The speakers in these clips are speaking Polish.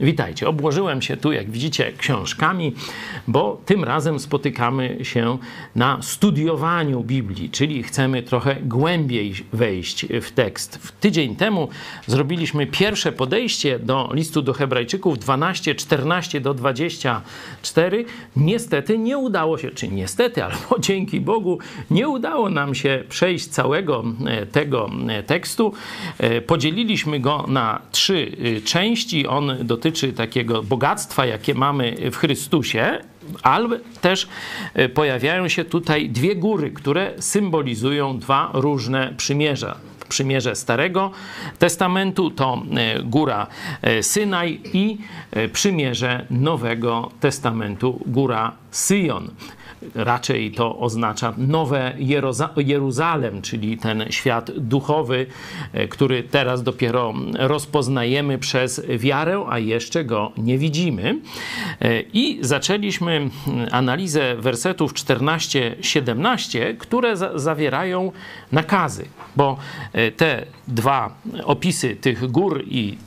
Witajcie, obłożyłem się tu, jak widzicie, książkami, bo tym razem spotykamy się na studiowaniu Biblii, czyli chcemy trochę głębiej wejść w tekst. W tydzień temu zrobiliśmy pierwsze podejście do listu do Hebrajczyków 12, 14 do 24. Niestety nie udało się, czy niestety, albo dzięki Bogu, nie udało nam się przejść całego tego tekstu. Podzieliliśmy go na trzy części. On dotyczy takiego bogactwa, jakie mamy w Chrystusie, ale też pojawiają się tutaj dwie góry, które symbolizują dwa różne przymierza. Przymierze Starego Testamentu to góra Synaj i przymierze Nowego Testamentu góra Syjon. Raczej to oznacza nowe Jeruzalem, czyli ten świat duchowy, który teraz dopiero rozpoznajemy przez wiarę, a jeszcze go nie widzimy. I zaczęliśmy analizę wersetów 14-17, które zawierają nakazy, bo te dwa opisy tych gór i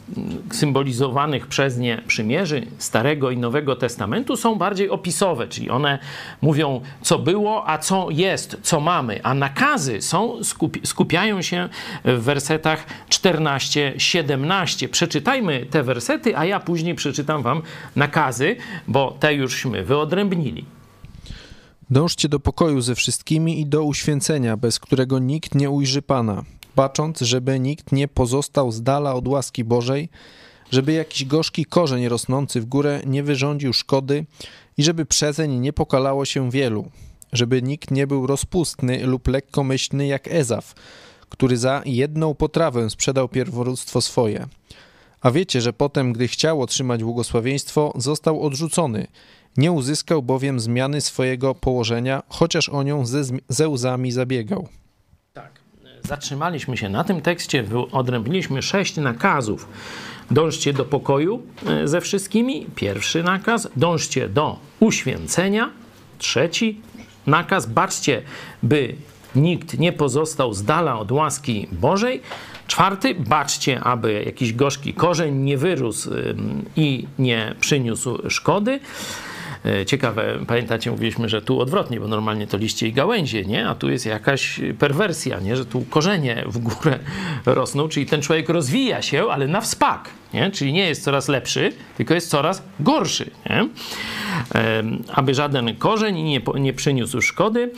symbolizowanych przez nie przymierzy Starego i Nowego Testamentu są bardziej opisowe, czyli one mówią, co było, a co jest, co mamy, a nakazy są, skupiają się w wersetach 14-17. Przeczytajmy te wersety, a ja później przeczytam wam nakazy, bo te jużśmy wyodrębnili. Dążcie do pokoju ze wszystkimi i do uświęcenia, bez którego nikt nie ujrzy Pana, bacząc, żeby nikt nie pozostał z dala od łaski Bożej, żeby jakiś gorzki korzeń rosnący w górę nie wyrządził szkody i żeby przezeń nie pokalało się wielu, żeby nikt nie był rozpustny lub lekkomyślny jak Ezaw, który za jedną potrawę sprzedał pierworództwo swoje. A wiecie, że potem, gdy chciał otrzymać błogosławieństwo, został odrzucony. Nie uzyskał bowiem zmiany swojego położenia, chociaż o nią ze łzami zabiegał. Tak, zatrzymaliśmy się na tym tekście, odrębniliśmy 6 nakazów. Dążcie do pokoju ze wszystkimi, pierwszy nakaz. Dążcie do uświęcenia, trzeci nakaz. Baczcie, by nikt nie pozostał z dala od łaski Bożej. Czwarty, baczcie, aby jakiś gorzki korzeń nie wyrósł i nie przyniósł szkody. Ciekawe, pamiętacie, mówiliśmy, że tu odwrotnie, bo normalnie to liście i gałęzie, nie? A tu jest jakaś perwersja, nie? Że tu korzenie w górę rosną, czyli ten człowiek rozwija się, ale na wspak, nie? Czyli nie jest coraz lepszy, tylko jest coraz gorszy, nie? Aby żaden korzeń nie przyniósł szkody.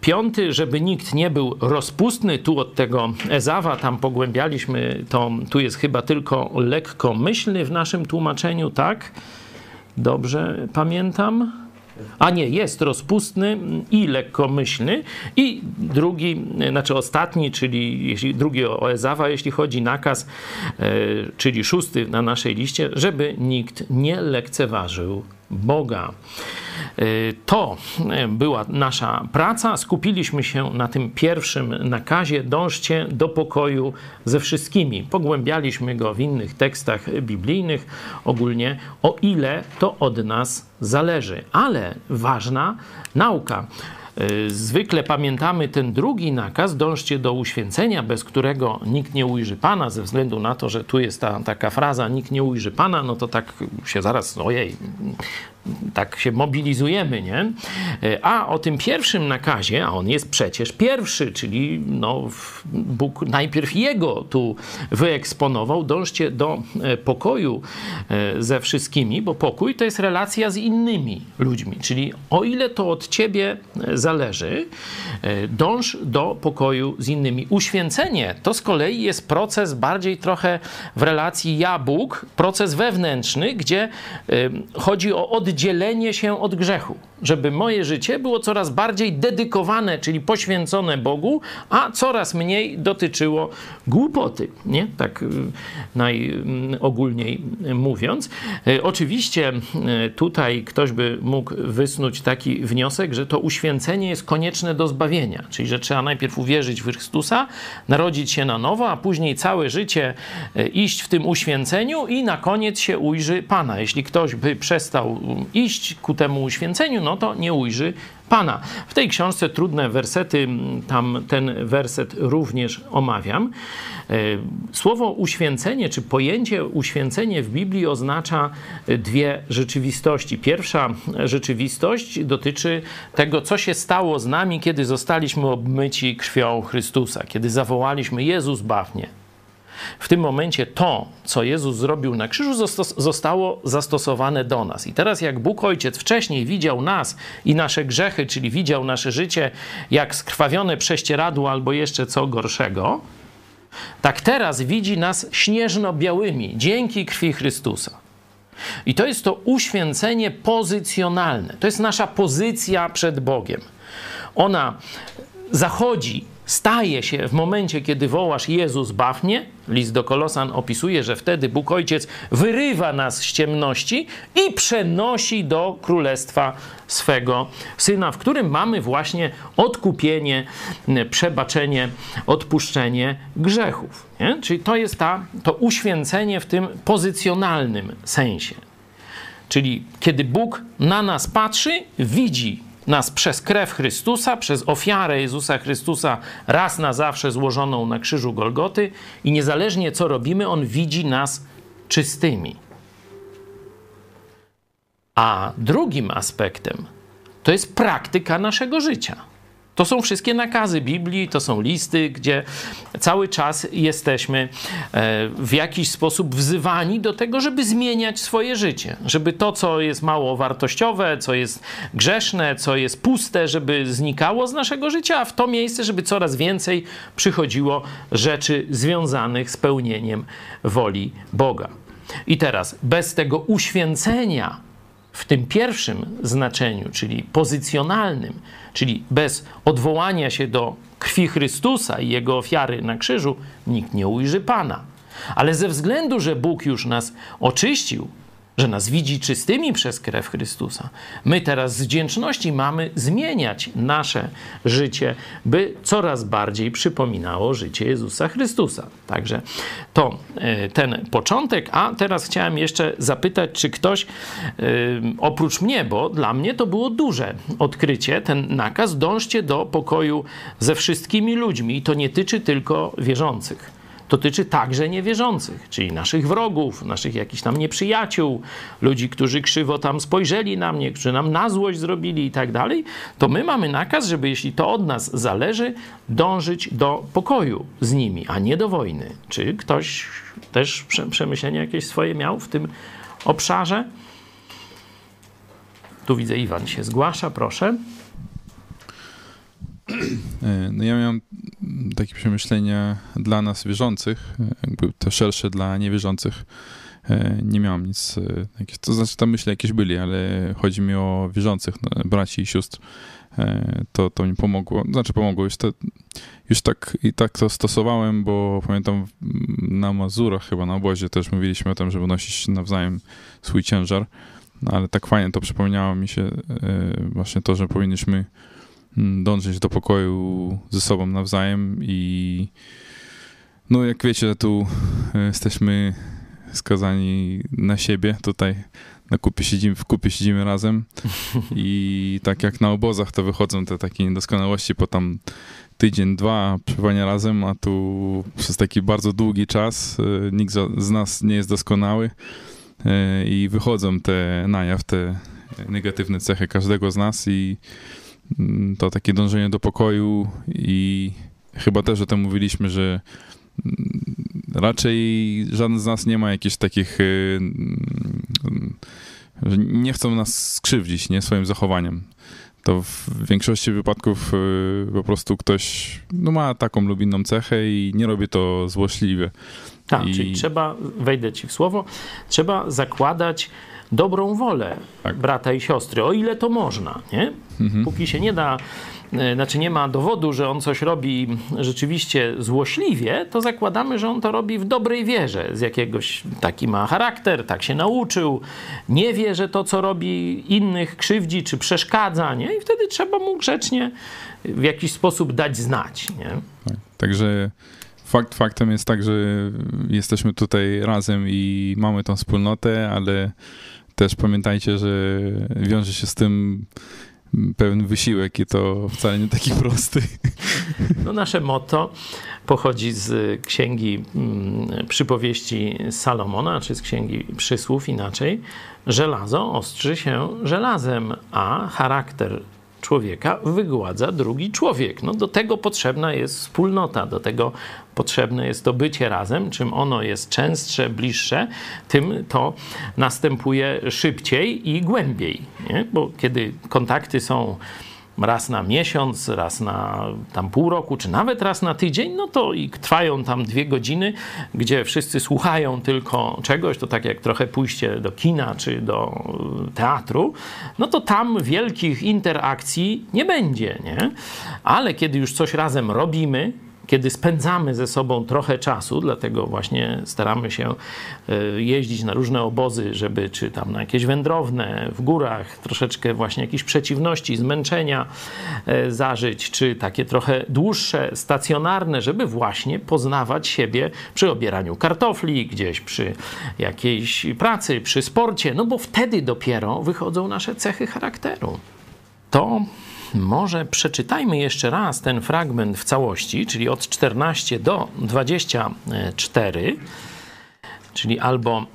5. Żeby nikt nie był rozpustny, tu od tego Ezawa, tam pogłębialiśmy to, tu jest chyba tylko lekkomyślny w naszym tłumaczeniu, tak? Dobrze pamiętam? A nie, jest rozpustny i lekkomyślny. I drugi, znaczy ostatni, czyli drugi o Ezawa, jeśli chodzi nakaz, czyli 6 na naszej liście, żeby nikt nie lekceważył Boga. To była nasza praca. Skupiliśmy się na tym pierwszym nakazie. Dążcie do pokoju ze wszystkimi. Pogłębialiśmy go w innych tekstach biblijnych. Ogólnie o ile to od nas zależy. Ale ważna nauka. Zwykle pamiętamy ten drugi nakaz, dążcie do uświęcenia, bez którego nikt nie ujrzy Pana, ze względu na to, że tu jest taka fraza, nikt nie ujrzy Pana, no to tak się zaraz, ojej, tak się mobilizujemy, nie? A o tym pierwszym nakazie, a on jest przecież pierwszy, czyli no, Bóg najpierw jego tu wyeksponował, dążcie do pokoju ze wszystkimi, bo pokój to jest relacja z innymi ludźmi, czyli o ile to od ciebie zależy, dąż do pokoju z innymi. Uświęcenie to z kolei jest proces bardziej trochę w relacji ja-Bóg, proces wewnętrzny, gdzie chodzi o oddzielenie się od grzechu, żeby moje życie było coraz bardziej dedykowane, czyli poświęcone Bogu, a coraz mniej dotyczyło głupoty, nie? Tak najogólniej mówiąc. Oczywiście tutaj ktoś by mógł wysnuć taki wniosek, że to uświęcenie jest konieczne do zbawienia, czyli że trzeba najpierw uwierzyć w Chrystusa, narodzić się na nowo, a później całe życie iść w tym uświęceniu i na koniec się ujrzy Pana. Jeśli ktoś by przestał iść ku temu uświęceniu, no to nie ujrzy Pana. W tej książce Trudne wersety, tam ten werset również omawiam. Słowo uświęcenie, czy pojęcie uświęcenie w Biblii oznacza dwie rzeczywistości. Pierwsza rzeczywistość dotyczy tego, co się stało z nami, kiedy zostaliśmy obmyci krwią Chrystusa, kiedy zawołaliśmy: Jezus, baw mnie. W tym momencie to, co Jezus zrobił na krzyżu, zostało zastosowane do nas. I teraz jak Bóg Ojciec wcześniej widział nas i nasze grzechy, czyli widział nasze życie jak skrwawione prześcieradło albo jeszcze co gorszego, tak teraz widzi nas śnieżno-białymi dzięki krwi Chrystusa. I to jest to uświęcenie pozycjonalne. To jest nasza pozycja przed Bogiem. Ona zachodzi, staje się w momencie, kiedy wołasz: Jezus, baw mnie. List do Kolosan opisuje, że wtedy Bóg Ojciec wyrywa nas z ciemności i przenosi do Królestwa swego Syna, w którym mamy właśnie odkupienie, przebaczenie, odpuszczenie grzechów. Nie? Czyli to jest to uświęcenie w tym pozycjonalnym sensie. Czyli kiedy Bóg na nas patrzy, widzi nas przez krew Chrystusa, przez ofiarę Jezusa Chrystusa raz na zawsze złożoną na krzyżu Golgoty, i niezależnie co robimy, On widzi nas czystymi. A drugim aspektem to jest praktyka naszego życia. To są wszystkie nakazy Biblii, to są listy, gdzie cały czas jesteśmy w jakiś sposób wzywani do tego, żeby zmieniać swoje życie. Żeby to, co jest mało wartościowe, co jest grzeszne, co jest puste, żeby znikało z naszego życia, a w to miejsce, żeby coraz więcej przychodziło rzeczy związanych z pełnieniem woli Boga. I teraz, bez tego uświęcenia w tym pierwszym znaczeniu, czyli pozycjonalnym, czyli bez odwołania się do krwi Chrystusa i Jego ofiary na krzyżu, nikt nie ujrzy Pana. Ale ze względu, że Bóg już nas oczyścił, że nas widzi czystymi przez krew Chrystusa, my teraz z wdzięczności mamy zmieniać nasze życie, by coraz bardziej przypominało życie Jezusa Chrystusa. Także to ten początek, a teraz chciałem jeszcze zapytać, czy ktoś oprócz mnie, bo dla mnie to było duże odkrycie, ten nakaz: dążcie do pokoju ze wszystkimi ludźmi, i to nie tyczy tylko wierzących. Dotyczy także niewierzących, czyli naszych wrogów, naszych jakichś tam nieprzyjaciół, ludzi, którzy krzywo tam spojrzeli na mnie, którzy nam na złość zrobili i tak dalej, to my mamy nakaz, żeby, jeśli to od nas zależy, dążyć do pokoju z nimi, a nie do wojny. Czy ktoś też przemyślenia jakieś swoje miał w tym obszarze? Tu widzę, Iwan się zgłasza, proszę. No ja miałem takie przemyślenia dla nas wierzących, jakby to szersze dla niewierzących. Nie miałem nic, to znaczy tam myśli jakieś byli, ale chodzi mi o wierzących, braci i sióstr. To mi pomogło, znaczy pomogło, już tak to stosowałem, bo pamiętam na Mazurach chyba na obozie też mówiliśmy o tym, żeby nosić nawzajem swój ciężar, ale tak fajnie to przypomniało mi się właśnie to, że powinniśmy dążyć do pokoju ze sobą nawzajem i no jak wiecie, tu jesteśmy skazani na siebie, tutaj na kupie siedzimy, w kupie siedzimy razem i tak jak na obozach to wychodzą te takie niedoskonałości po tam tydzień, dwa przebywania razem, a tu przez taki bardzo długi czas nikt z nas nie jest doskonały i wychodzą na jaw te negatywne cechy każdego z nas i to takie dążenie do pokoju i chyba też o tym mówiliśmy, że raczej żaden z nas nie ma jakichś takich, że nie chcą nas skrzywdzić, nie, swoim zachowaniem. To w większości wypadków po prostu ktoś no, ma taką lub inną cechę i nie robi to złośliwie. Tak, czyli trzeba, wejdę ci w słowo, trzeba zakładać dobrą wolę brata i siostry, o ile to można, nie? Póki się nie da, znaczy nie ma dowodu, że on coś robi rzeczywiście złośliwie, to zakładamy, że on to robi w dobrej wierze, z jakiegoś, taki ma charakter, tak się nauczył, nie wie, że to, co robi, innych krzywdzi czy przeszkadza, nie? I wtedy trzeba mu grzecznie w jakiś sposób dać znać, nie? Tak. Także faktem jest tak, że jesteśmy tutaj razem i mamy tą wspólnotę, ale też pamiętajcie, że wiąże się z tym pewien wysiłek i to wcale nie taki prosty. No, nasze motto pochodzi z księgi przypowieści Salomona, czy z księgi przysłów inaczej. Żelazo ostrzy się żelazem, a charakter człowieka wygładza drugi człowiek. No, do tego potrzebna jest wspólnota, do tego potrzebne jest to bycie razem. Czym ono jest częstsze, bliższe, tym to następuje szybciej i głębiej. Nie? Bo kiedy kontakty są raz na miesiąc, raz na tam pół roku, czy nawet raz na tydzień, no to i trwają tam 2 godziny, gdzie wszyscy słuchają tylko czegoś, to tak jak trochę pójście do kina, czy do teatru, no to tam wielkich interakcji nie będzie, nie? Ale kiedy już coś razem robimy, kiedy spędzamy ze sobą trochę czasu, dlatego właśnie staramy się jeździć na różne obozy, żeby czy tam na jakieś wędrowne w górach, troszeczkę właśnie jakichś przeciwności, zmęczenia zażyć, czy takie trochę dłuższe, stacjonarne, żeby właśnie poznawać siebie przy obieraniu kartofli, gdzieś przy jakiejś pracy, przy sporcie, no bo wtedy dopiero wychodzą nasze cechy charakteru. To może przeczytajmy jeszcze raz ten fragment w całości, czyli od 14 do 24, czyli albo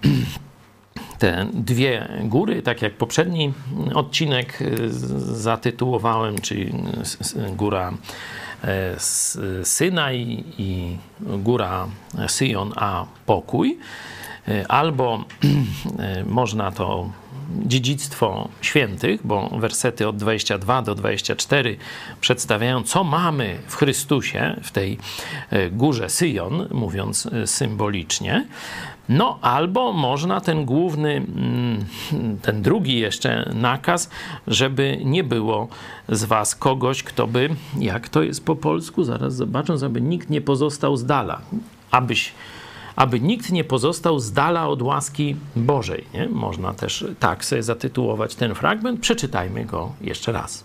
te dwie góry, tak jak poprzedni odcinek zatytułowałem, czyli góra Synaj i góra Syjon, a pokój, albo można to dziedzictwo świętych, bo wersety od 22 do 24 przedstawiają, co mamy w Chrystusie, w tej górze Syjon, mówiąc symbolicznie. No albo można ten główny, ten drugi jeszcze nakaz, żeby nie było z was kogoś, kto by, jak to jest po polsku, zaraz zobaczę, aby nikt nie pozostał z dala, aby nikt nie pozostał z dala od łaski Bożej. Nie? Można też tak sobie zatytułować ten fragment. Przeczytajmy go jeszcze raz.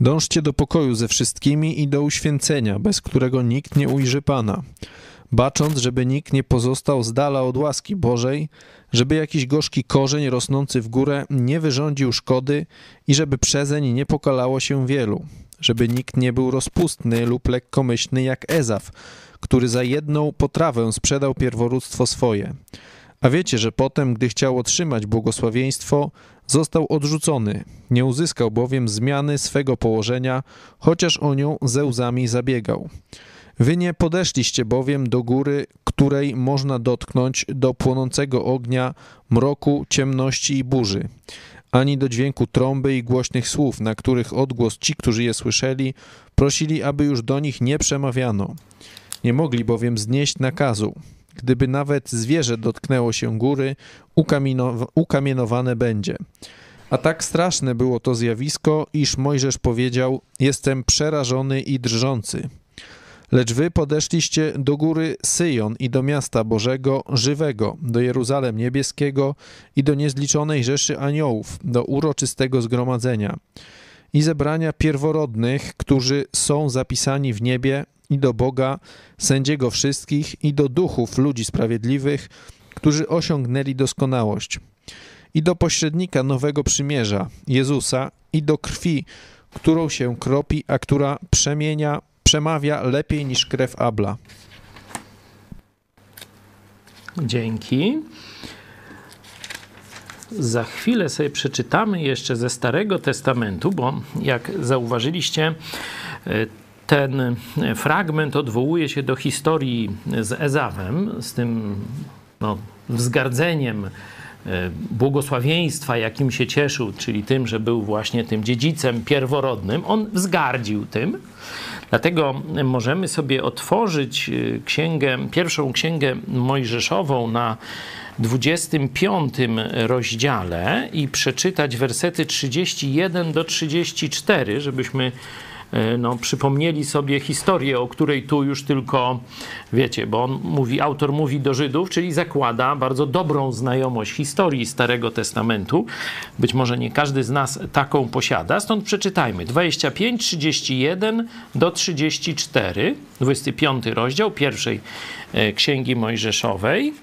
Dążcie do pokoju ze wszystkimi i do uświęcenia, bez którego nikt nie ujrzy Pana, bacząc, żeby nikt nie pozostał z dala od łaski Bożej, żeby jakiś gorzki korzeń rosnący w górę nie wyrządził szkody i żeby przezeń nie pokalało się wielu, żeby nikt nie był rozpustny lub lekkomyślny jak Ezaw, który za jedną potrawę sprzedał pierworództwo swoje. A wiecie, że potem, gdy chciał otrzymać błogosławieństwo, został odrzucony. Nie uzyskał bowiem zmiany swego położenia, chociaż o nią ze łzami zabiegał. Wy nie podeszliście bowiem do góry, której można dotknąć, do płonącego ognia, mroku, ciemności i burzy, ani do dźwięku trąby i głośnych słów, na których odgłos ci, którzy je słyszeli, prosili, aby już do nich nie przemawiano. Nie mogli bowiem znieść nakazu. Gdyby nawet zwierzę dotknęło się góry, ukamienowane będzie. A tak straszne było to zjawisko, iż Mojżesz powiedział: jestem przerażony i drżący. Lecz wy podeszliście do góry Syjon i do miasta Bożego, żywego, do Jeruzalem niebieskiego i do niezliczonej rzeszy aniołów, do uroczystego zgromadzenia i zebrania pierworodnych, którzy są zapisani w niebie, i do Boga, sędziego wszystkich, i do duchów ludzi sprawiedliwych, którzy osiągnęli doskonałość, i do pośrednika nowego przymierza, Jezusa, i do krwi, którą się kropi, a która przemawia lepiej niż krew Abla. Dzięki. Za chwilę sobie przeczytamy jeszcze ze Starego Testamentu, bo jak zauważyliście, ten fragment odwołuje się do historii z Ezawem, z tym wzgardzeniem błogosławieństwa, jakim się cieszył, czyli tym, że był właśnie tym dziedzicem pierworodnym. On wzgardził tym, dlatego możemy sobie otworzyć pierwszą księgę Mojżeszową na 25 rozdziale i przeczytać wersety 31 do 34, żebyśmy przypomnieli sobie historię, o której tu już tylko wiecie, bo autor mówi do Żydów, czyli zakłada bardzo dobrą znajomość historii Starego Testamentu. Być może nie każdy z nas taką posiada, stąd przeczytajmy 25, 31 do 34, 25 rozdział pierwszej Księgi Mojżeszowej,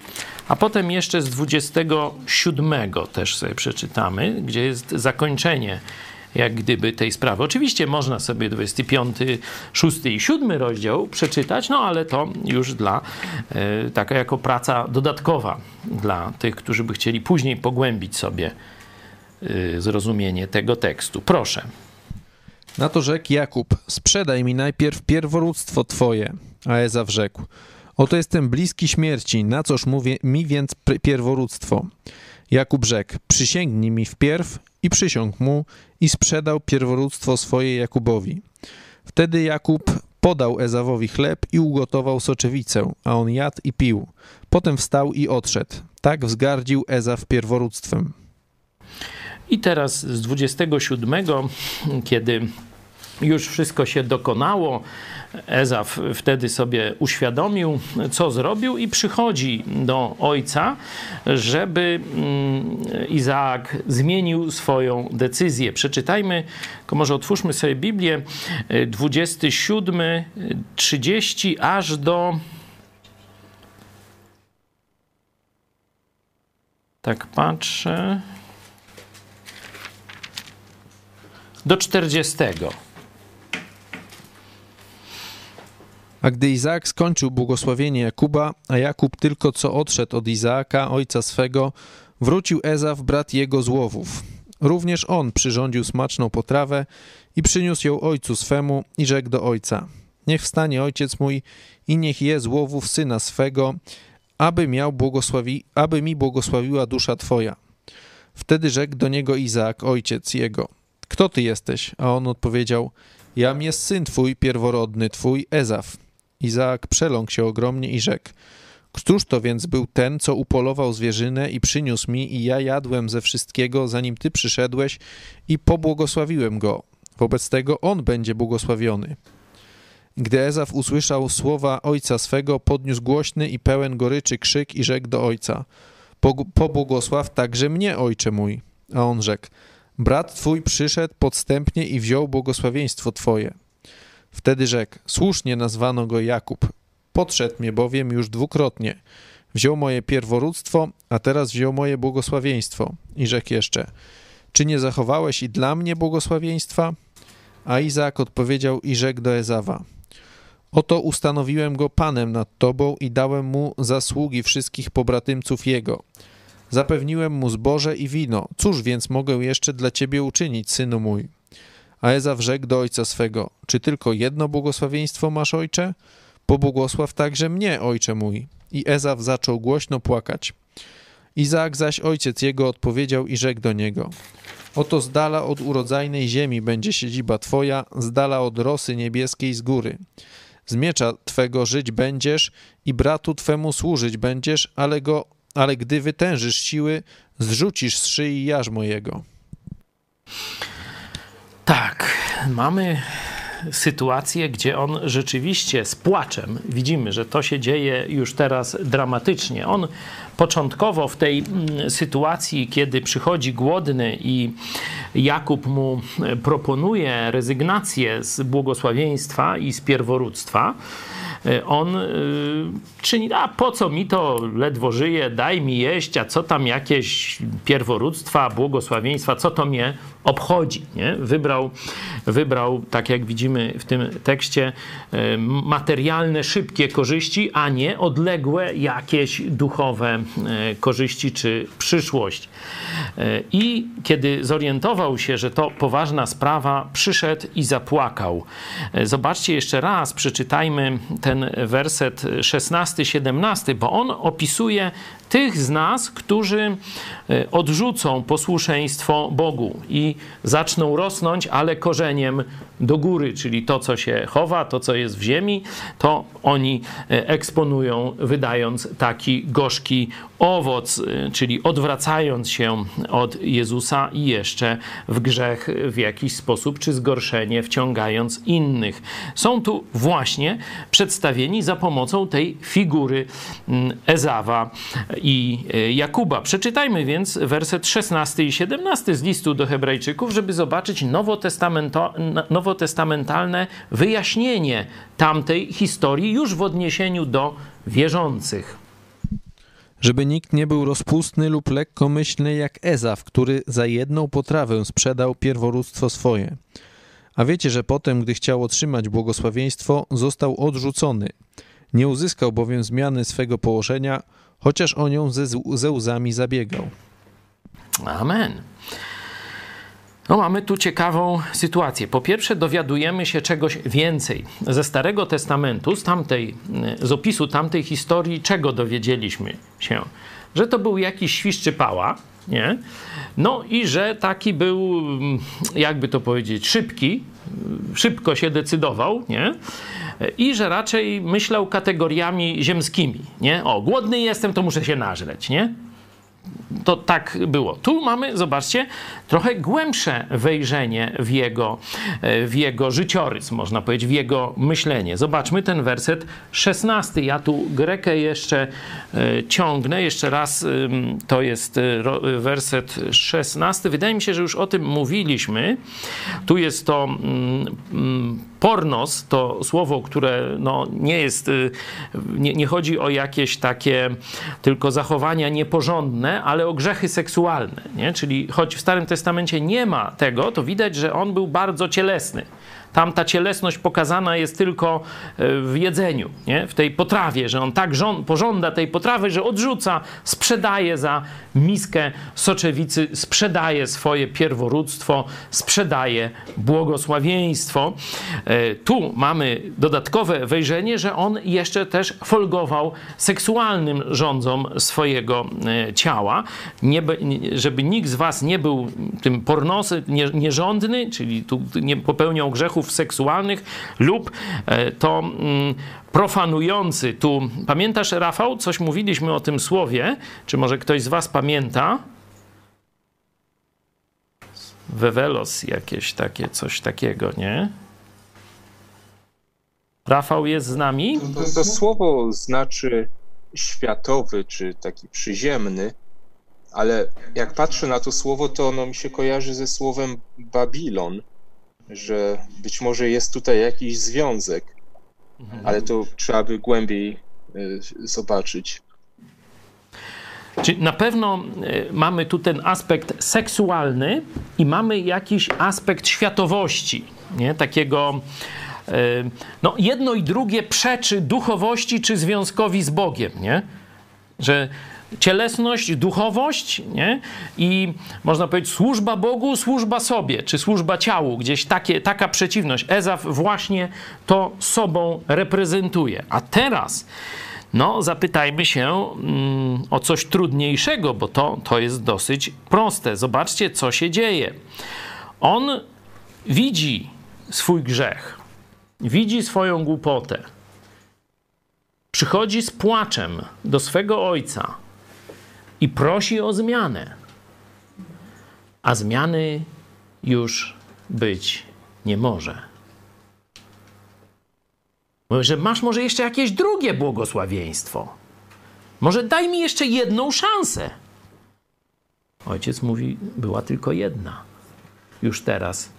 a potem jeszcze z 27 też sobie przeczytamy, gdzie jest zakończenie jak gdyby tej sprawy. Oczywiście można sobie 25, 6 i 7 rozdział przeczytać, no ale to już dla, taka jako praca dodatkowa dla tych, którzy by chcieli później pogłębić sobie zrozumienie tego tekstu. Proszę. Na to rzekł Jakub, sprzedaj mi najpierw pierworództwo twoje, a Ezaw rzekł, oto jestem bliski śmierci, na cóż mi więc pierworództwo? Jakub rzekł, przysięgnij mi wpierw i przysiągł mu i sprzedał pierworództwo swoje Jakubowi. Wtedy Jakub podał Ezawowi chleb i ugotował soczewicę, a on jadł i pił. Potem wstał i odszedł. Tak wzgardził Ezaw pierworództwem. I teraz z 27, kiedy już wszystko się dokonało, Ezaw wtedy sobie uświadomił, co zrobił i przychodzi do ojca, żeby Izaak zmienił swoją decyzję. Przeczytajmy, tylko może otwórzmy sobie Biblię, 27, 30 aż do... Tak patrzę... do 40. A gdy Izaak skończył błogosławienie Jakuba, a Jakub tylko co odszedł od Izaaka, ojca swego, wrócił Ezaw, brat jego z łowów. Również on przyrządził smaczną potrawę i przyniósł ją ojcu swemu i rzekł do ojca. Niech wstanie ojciec mój i niech je z łowów syna swego, aby mi błogosławiła dusza twoja. Wtedy rzekł do niego Izaak, ojciec jego. Kto ty jesteś? A on odpowiedział, jam jest syn twój, pierworodny twój, Ezaw. Izaak przeląkł się ogromnie i rzekł, któż to więc był ten, co upolował zwierzynę i przyniósł mi i ja jadłem ze wszystkiego, zanim ty przyszedłeś i pobłogosławiłem go. Wobec tego on będzie błogosławiony. Gdy Ezaw usłyszał słowa ojca swego, podniósł głośny i pełen goryczy krzyk i rzekł do ojca, pobłogosław także mnie, ojcze mój. A on rzekł, brat twój przyszedł podstępnie i wziął błogosławieństwo twoje. Wtedy rzekł, słusznie nazwano go Jakub. Podszedł mnie bowiem już dwukrotnie. Wziął moje pierworództwo, a teraz wziął moje błogosławieństwo. I rzekł jeszcze, czy nie zachowałeś i dla mnie błogosławieństwa? A Izaak odpowiedział i rzekł do Ezawa, oto ustanowiłem go panem nad tobą i dałem mu zasługi wszystkich pobratymców jego. Zapewniłem mu zboże i wino. Cóż więc mogę jeszcze dla ciebie uczynić, synu mój? A Ezaw rzekł do ojca swego, czy tylko jedno błogosławieństwo masz, ojcze? Pobłogosław także mnie, ojcze mój. I Ezaw zaczął głośno płakać. Izaak zaś ojciec jego odpowiedział i rzekł do niego, oto z dala od urodzajnej ziemi będzie siedziba twoja, z dala od rosy niebieskiej z góry. Z miecza twego żyć będziesz i bratu twemu służyć będziesz, ale gdy wytężysz siły, zrzucisz z szyi jarzmo jego. Tak, mamy sytuację, gdzie on rzeczywiście z płaczem, widzimy, że to się dzieje już teraz dramatycznie. On początkowo w tej sytuacji, kiedy przychodzi głodny i Jakub mu proponuje rezygnację z błogosławieństwa i z pierworództwa, on czyni, a po co mi to, ledwo żyję, daj mi jeść, a co tam jakieś pierworództwa, błogosławieństwa, co to mnie obchodzi, nie? Wybrał, tak jak widzimy w tym tekście, materialne, szybkie korzyści, a nie odległe jakieś duchowe korzyści czy przyszłość. I kiedy zorientował się, że to poważna sprawa, przyszedł i zapłakał. Zobaczcie jeszcze raz, przeczytajmy ten werset 16-17, bo on opisuje tych z nas, którzy odrzucą posłuszeństwo Bogu i zaczną rosnąć, ale korzeniem do góry, czyli to, co się chowa, to, co jest w ziemi, to oni eksponują, wydając taki gorzki owoc, czyli odwracając się od Jezusa i jeszcze w grzech w jakiś sposób, czy zgorszenie, wciągając innych. Są tu właśnie przedstawieni za pomocą tej figury Ezawa i Jakuba. Przeczytajmy więc werset 16 i 17 z listu do Hebrajczyków, żeby zobaczyć nowotestamentalne wyjaśnienie tamtej historii już w odniesieniu do wierzących. żeby nikt nie był rozpustny lub lekkomyślny jak Ezaw, który za jedną potrawę sprzedał pierworództwo swoje. A wiecie, że potem, gdy chciał otrzymać błogosławieństwo, został odrzucony. Nie uzyskał bowiem zmiany swego położenia, chociaż o nią ze łzami zabiegał. Amen. No, mamy tu ciekawą sytuację. Po pierwsze, dowiadujemy się czegoś więcej. Ze Starego Testamentu, z opisu tamtej historii, czego dowiedzieliśmy się? Że to był jakiś świszczypała, nie? No i że taki był, jakby to powiedzieć, szybki, szybko się decydował, nie? I że raczej myślał kategoriami ziemskimi, nie? O, głodny jestem, to muszę się nażreć, nie? To tak było. Tu mamy, zobaczcie, trochę głębsze wejrzenie w jego życiorys, można powiedzieć, w jego myślenie. Zobaczmy ten werset 16. Ja tu Grekę jeszcze ciągnę. Jeszcze raz to jest werset 16. Wydaje mi się, że już o tym mówiliśmy. Tu jest to pornos, to słowo, które no, nie jest, nie chodzi o jakieś takie tylko zachowania nieporządne, ale o grzechy seksualne, nie? Czyli choć w Starym Testamencie nie ma tego, to widać, że on był bardzo cielesny. Tam ta cielesność pokazana jest tylko w jedzeniu, nie? W tej potrawie, że on tak pożąda tej potrawy, że odrzuca, sprzedaje za miskę soczewicy, sprzedaje swoje pierworództwo, sprzedaje błogosławieństwo. Tu mamy dodatkowe wejrzenie, że on jeszcze też folgował seksualnym rządzom swojego ciała. Żeby nikt z was nie był tym pornosy, nierządny, czyli tu nie popełniał grzechów seksualnych lub to profanujący. Tu pamiętasz, Rafał, coś mówiliśmy o tym słowie? Czy może ktoś z was pamięta? Wewelos jakieś takie, coś takiego, nie? Rafał jest z nami? To słowo znaczy światowy, czy taki przyziemny, ale jak patrzę na to słowo, to ono mi się kojarzy ze słowem Babilon, że być może jest tutaj jakiś związek, ale to trzeba by głębiej zobaczyć. Czyli na pewno mamy tu ten aspekt seksualny i mamy jakiś aspekt światowości, nie? Takiego, no jedno i drugie przeczy duchowości czy związkowi z Bogiem, nie? Że cielesność, duchowość, nie? I można powiedzieć służba Bogu, służba sobie, czy służba ciału. Gdzieś taka przeciwność. Ezaw właśnie to sobą reprezentuje. A teraz no, zapytajmy się o coś trudniejszego, bo to jest dosyć proste. Zobaczcie, co się dzieje. On widzi swój grzech, widzi swoją głupotę. Przychodzi z płaczem do swego ojca i prosi o zmianę, a zmiany już być nie może. Mówi, że masz może jeszcze jakieś drugie błogosławieństwo. Może daj mi jeszcze jedną szansę. Ojciec mówi, była tylko jedna. Już teraz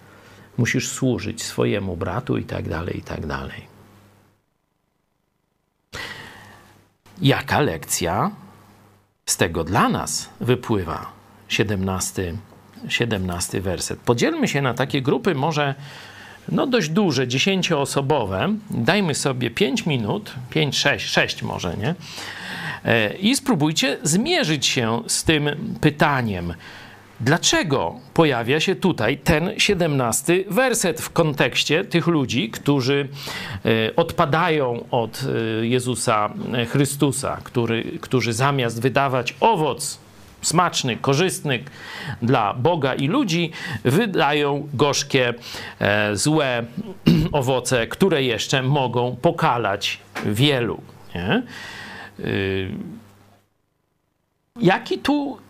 musisz służyć swojemu bratu i tak dalej, i tak dalej. Jaka lekcja z tego dla nas wypływa? 17 werset. Podzielmy się na takie grupy, może no dość duże, 10-osobowe. Dajmy sobie 5 minut, 6 może, nie? I spróbujcie zmierzyć się z tym pytaniem. Dlaczego pojawia się tutaj ten 17 werset w kontekście tych ludzi, którzy odpadają od Jezusa Chrystusa, którzy zamiast wydawać owoc smaczny, korzystny dla Boga i ludzi, wydają gorzkie, złe owoce, które jeszcze mogą pokalać wielu, nie?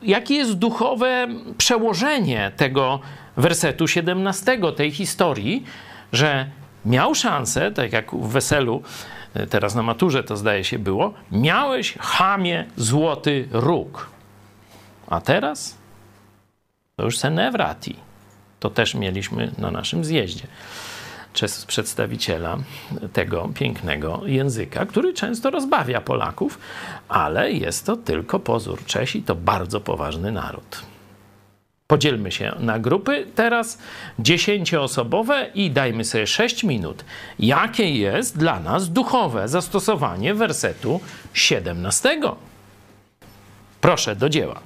Jakie jest duchowe przełożenie tego wersetu 17, tej historii, że miał szansę, tak jak w weselu, teraz na maturze to zdaje się było, miałeś, chamie, złoty róg. A teraz? To już se ne wrati. To też mieliśmy na naszym zjeździe. przez przedstawiciela tego pięknego języka, który często rozbawia Polaków, ale jest to tylko pozór. Czesi to bardzo poważny naród. Podzielmy się na grupy teraz 10-osobowe i dajmy sobie 6 minut. Jakie jest dla nas duchowe zastosowanie wersetu 17? Proszę do dzieła.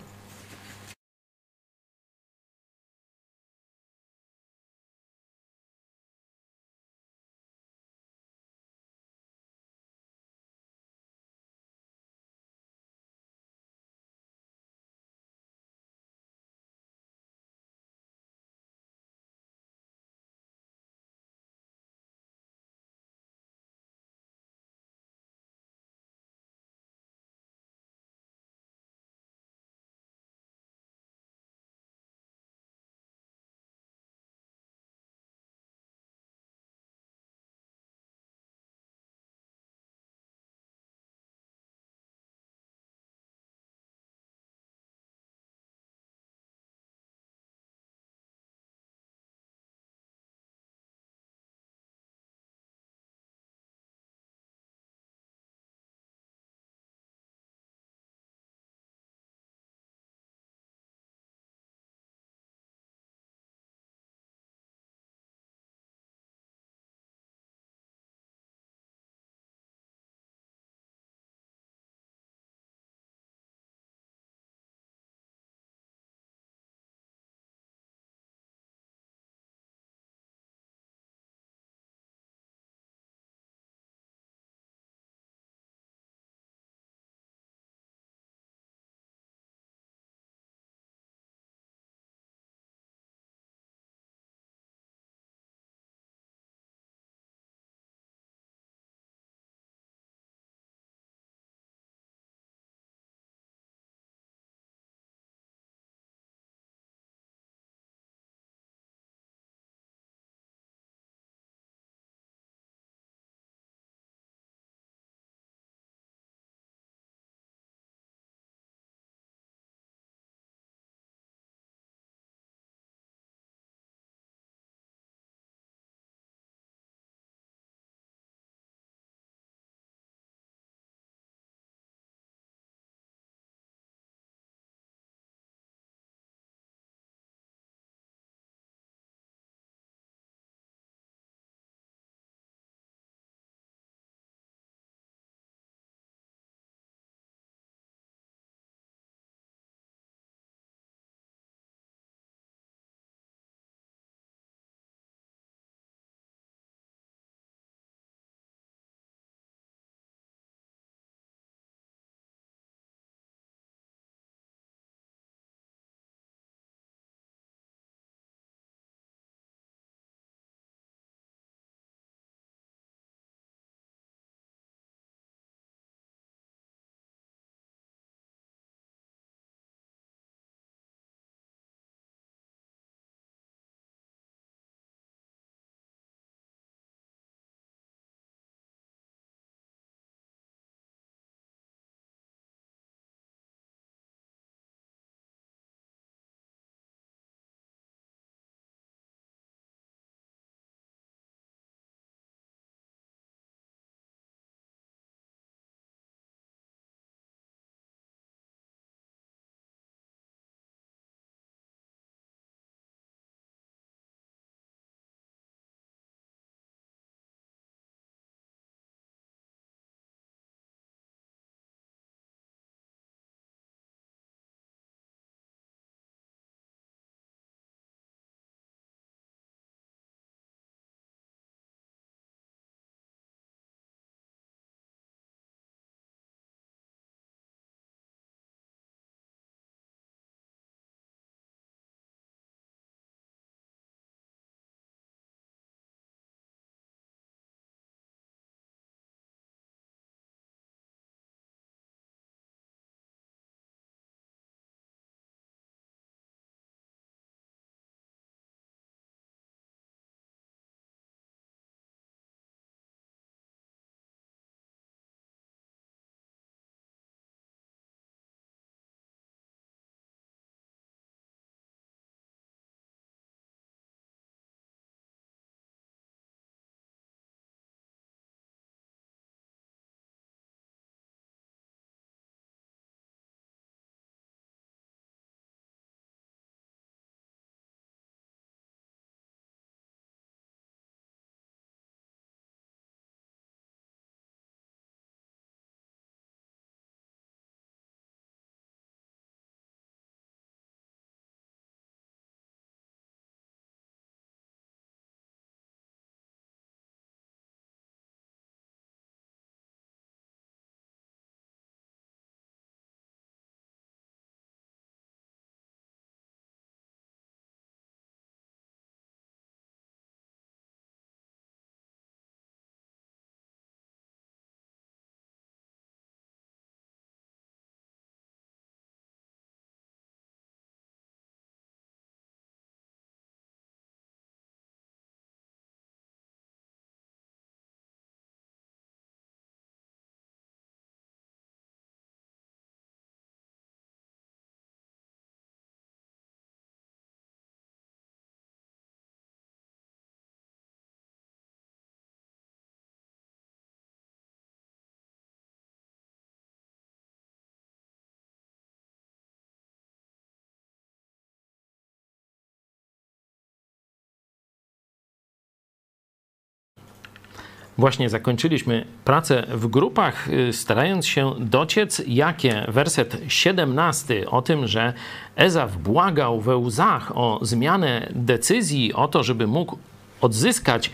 Właśnie zakończyliśmy pracę w grupach, starając się dociec, jakie werset 17 o tym, że Ezaw błagał we łzach o zmianę decyzji, o to, żeby mógł odzyskać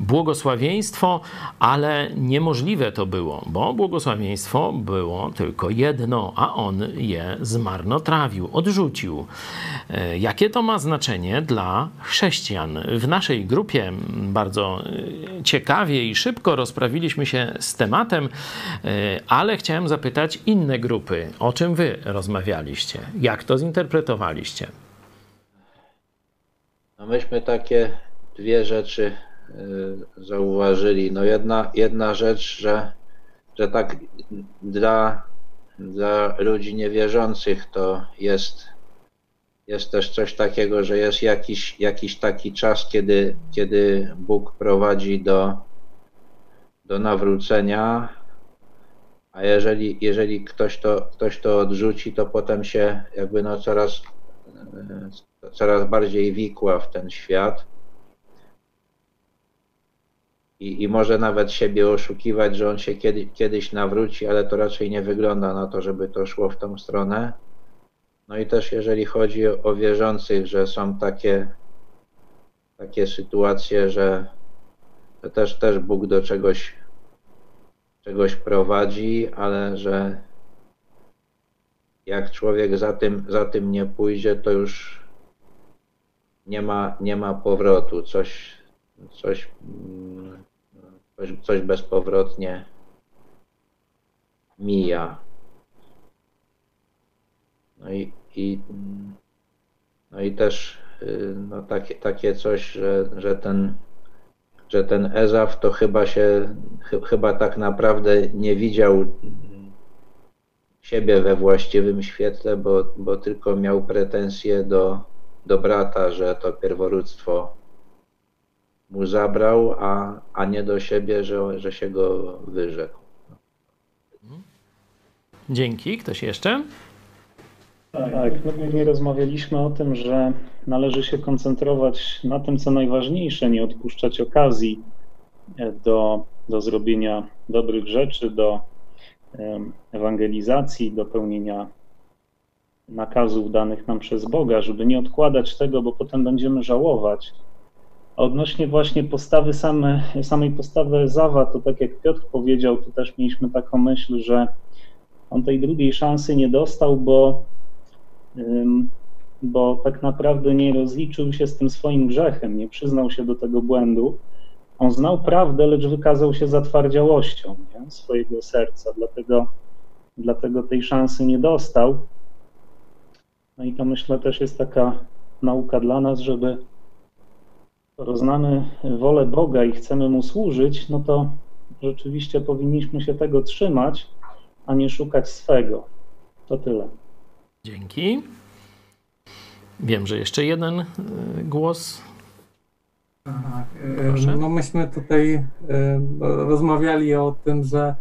błogosławieństwo, ale niemożliwe to było, bo błogosławieństwo było tylko jedno, a on je zmarnotrawił, odrzucił. Jakie to ma znaczenie dla chrześcijan? W naszej grupie bardzo ciekawie i szybko rozprawiliśmy się z tematem, ale chciałem zapytać inne grupy, o czym wy rozmawialiście? Jak to zinterpretowaliście? No myśmy takie dwie rzeczy zauważyli. No jedna rzecz, że tak dla ludzi niewierzących to jest też coś takiego, że jest jakiś taki czas, kiedy Bóg prowadzi do nawrócenia, a jeżeli ktoś to odrzuci, to potem się jakby no coraz bardziej wikła w ten świat. I może nawet siebie oszukiwać, że on się kiedyś nawróci, ale to raczej nie wygląda na to, żeby to szło w tą stronę. No i też jeżeli chodzi o wierzących, że są takie sytuacje, że też Bóg do czegoś prowadzi, ale że jak człowiek za tym nie pójdzie, to już nie ma powrotu. Coś bezpowrotnie mija. No i też no takie coś, że ten Ezaw to chyba tak naprawdę nie widział siebie we właściwym świetle, bo tylko miał pretensje do brata, że to pierworództwo mu zabrał, a nie do siebie, że się go wyrzekł. Dzięki. Ktoś jeszcze? Tak, my głównie rozmawialiśmy o tym, że należy się koncentrować na tym, co najważniejsze, nie odpuszczać okazji do zrobienia dobrych rzeczy, do ewangelizacji, do pełnienia nakazów danych nam przez Boga, żeby nie odkładać tego, bo potem będziemy żałować. A odnośnie właśnie postawy samej postawy Ezawa, to tak jak Piotr powiedział, to też mieliśmy taką myśl, że on tej drugiej szansy nie dostał, bo tak naprawdę nie rozliczył się z tym swoim grzechem, nie przyznał się do tego błędu. On znał prawdę, lecz wykazał się zatwardziałością, nie? Swojego serca, dlatego tej szansy nie dostał. No i to myślę też jest taka nauka dla nas, żeby skoro znamy wolę Boga i chcemy Mu służyć, no to rzeczywiście powinniśmy się tego trzymać, a nie szukać swego. To tyle. Dzięki. Wiem, że jeszcze jeden głos. Aha, no myśmy tutaj rozmawiali o tym, że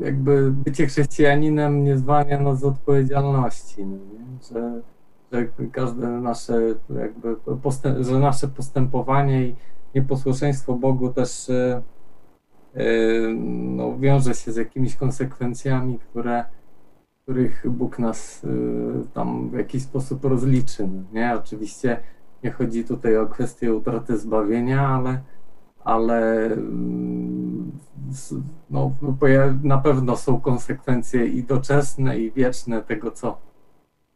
jakby bycie chrześcijaninem nie zwalnia nas z odpowiedzialności, że każde nasze, jakby że nasze postępowanie i nieposłuszeństwo Bogu też no, wiąże się z jakimiś konsekwencjami, których Bóg nas tam w jakiś sposób rozliczy. Nie? Oczywiście nie chodzi tutaj o kwestię utraty zbawienia, ale no, na pewno są konsekwencje i doczesne, i wieczne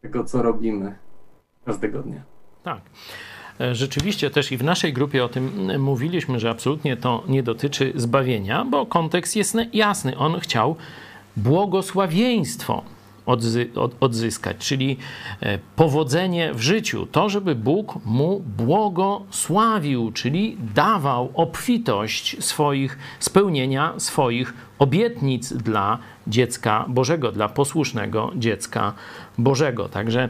tego, co robimy każdego dnia. Tak. Rzeczywiście też i w naszej grupie o tym mówiliśmy, że absolutnie to nie dotyczy zbawienia, bo kontekst jest jasny. On chciał błogosławieństwo odzyskać, czyli powodzenie w życiu. To, żeby Bóg mu błogosławił, czyli dawał obfitość swoich, spełnienia swoich obietnic dla dziecka Bożego, dla posłusznego dziecka Bożego. Także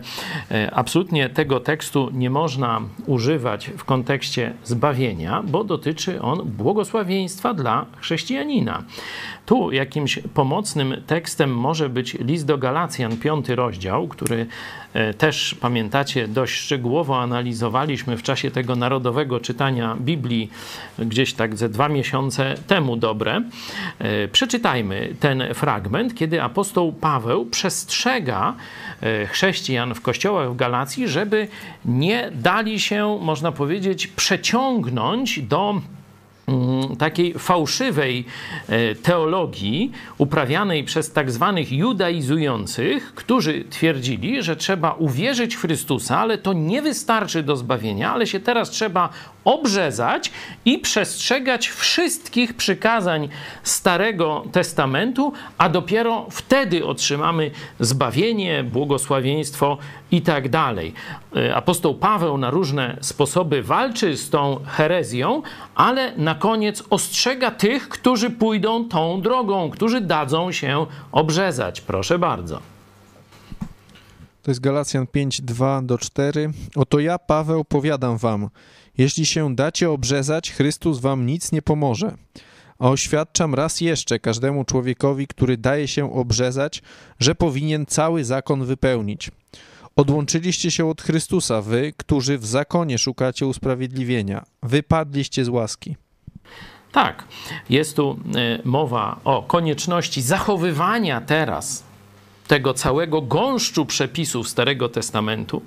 absolutnie tego tekstu nie można używać w kontekście zbawienia, bo dotyczy on błogosławieństwa dla chrześcijanina. Tu jakimś pomocnym tekstem może być list do Galacjan, 5. rozdział, który też, pamiętacie, dość szczegółowo analizowaliśmy w czasie tego narodowego czytania Biblii, gdzieś tak ze 2 miesiące temu dobre. Przeczytajmy ten fragment, kiedy apostoł Paweł przestrzega chrześcijan w kościołach w Galacji, żeby nie dali się, można powiedzieć, przeciągnąć do takiej fałszywej teologii uprawianej przez tak zwanych judaizujących, którzy twierdzili, że trzeba uwierzyć w Chrystusa, ale to nie wystarczy do zbawienia, ale się teraz trzeba obrzezać i przestrzegać wszystkich przykazań Starego Testamentu, a dopiero wtedy otrzymamy zbawienie, błogosławieństwo i tak dalej. Apostoł Paweł na różne sposoby walczy z tą herezją, ale na koniec ostrzega tych, którzy pójdą tą drogą, którzy dadzą się obrzezać. Proszę bardzo. To jest Galacjan 5:2-4. Oto ja, Paweł, powiadam wam, jeśli się dacie obrzezać, Chrystus wam nic nie pomoże. A oświadczam raz jeszcze każdemu człowiekowi, który daje się obrzezać, że powinien cały zakon wypełnić. Odłączyliście się od Chrystusa, wy, którzy w zakonie szukacie usprawiedliwienia. Wypadliście z łaski. Tak, jest tu mowa o konieczności zachowywania teraz tego całego gąszczu przepisów Starego Testamentu.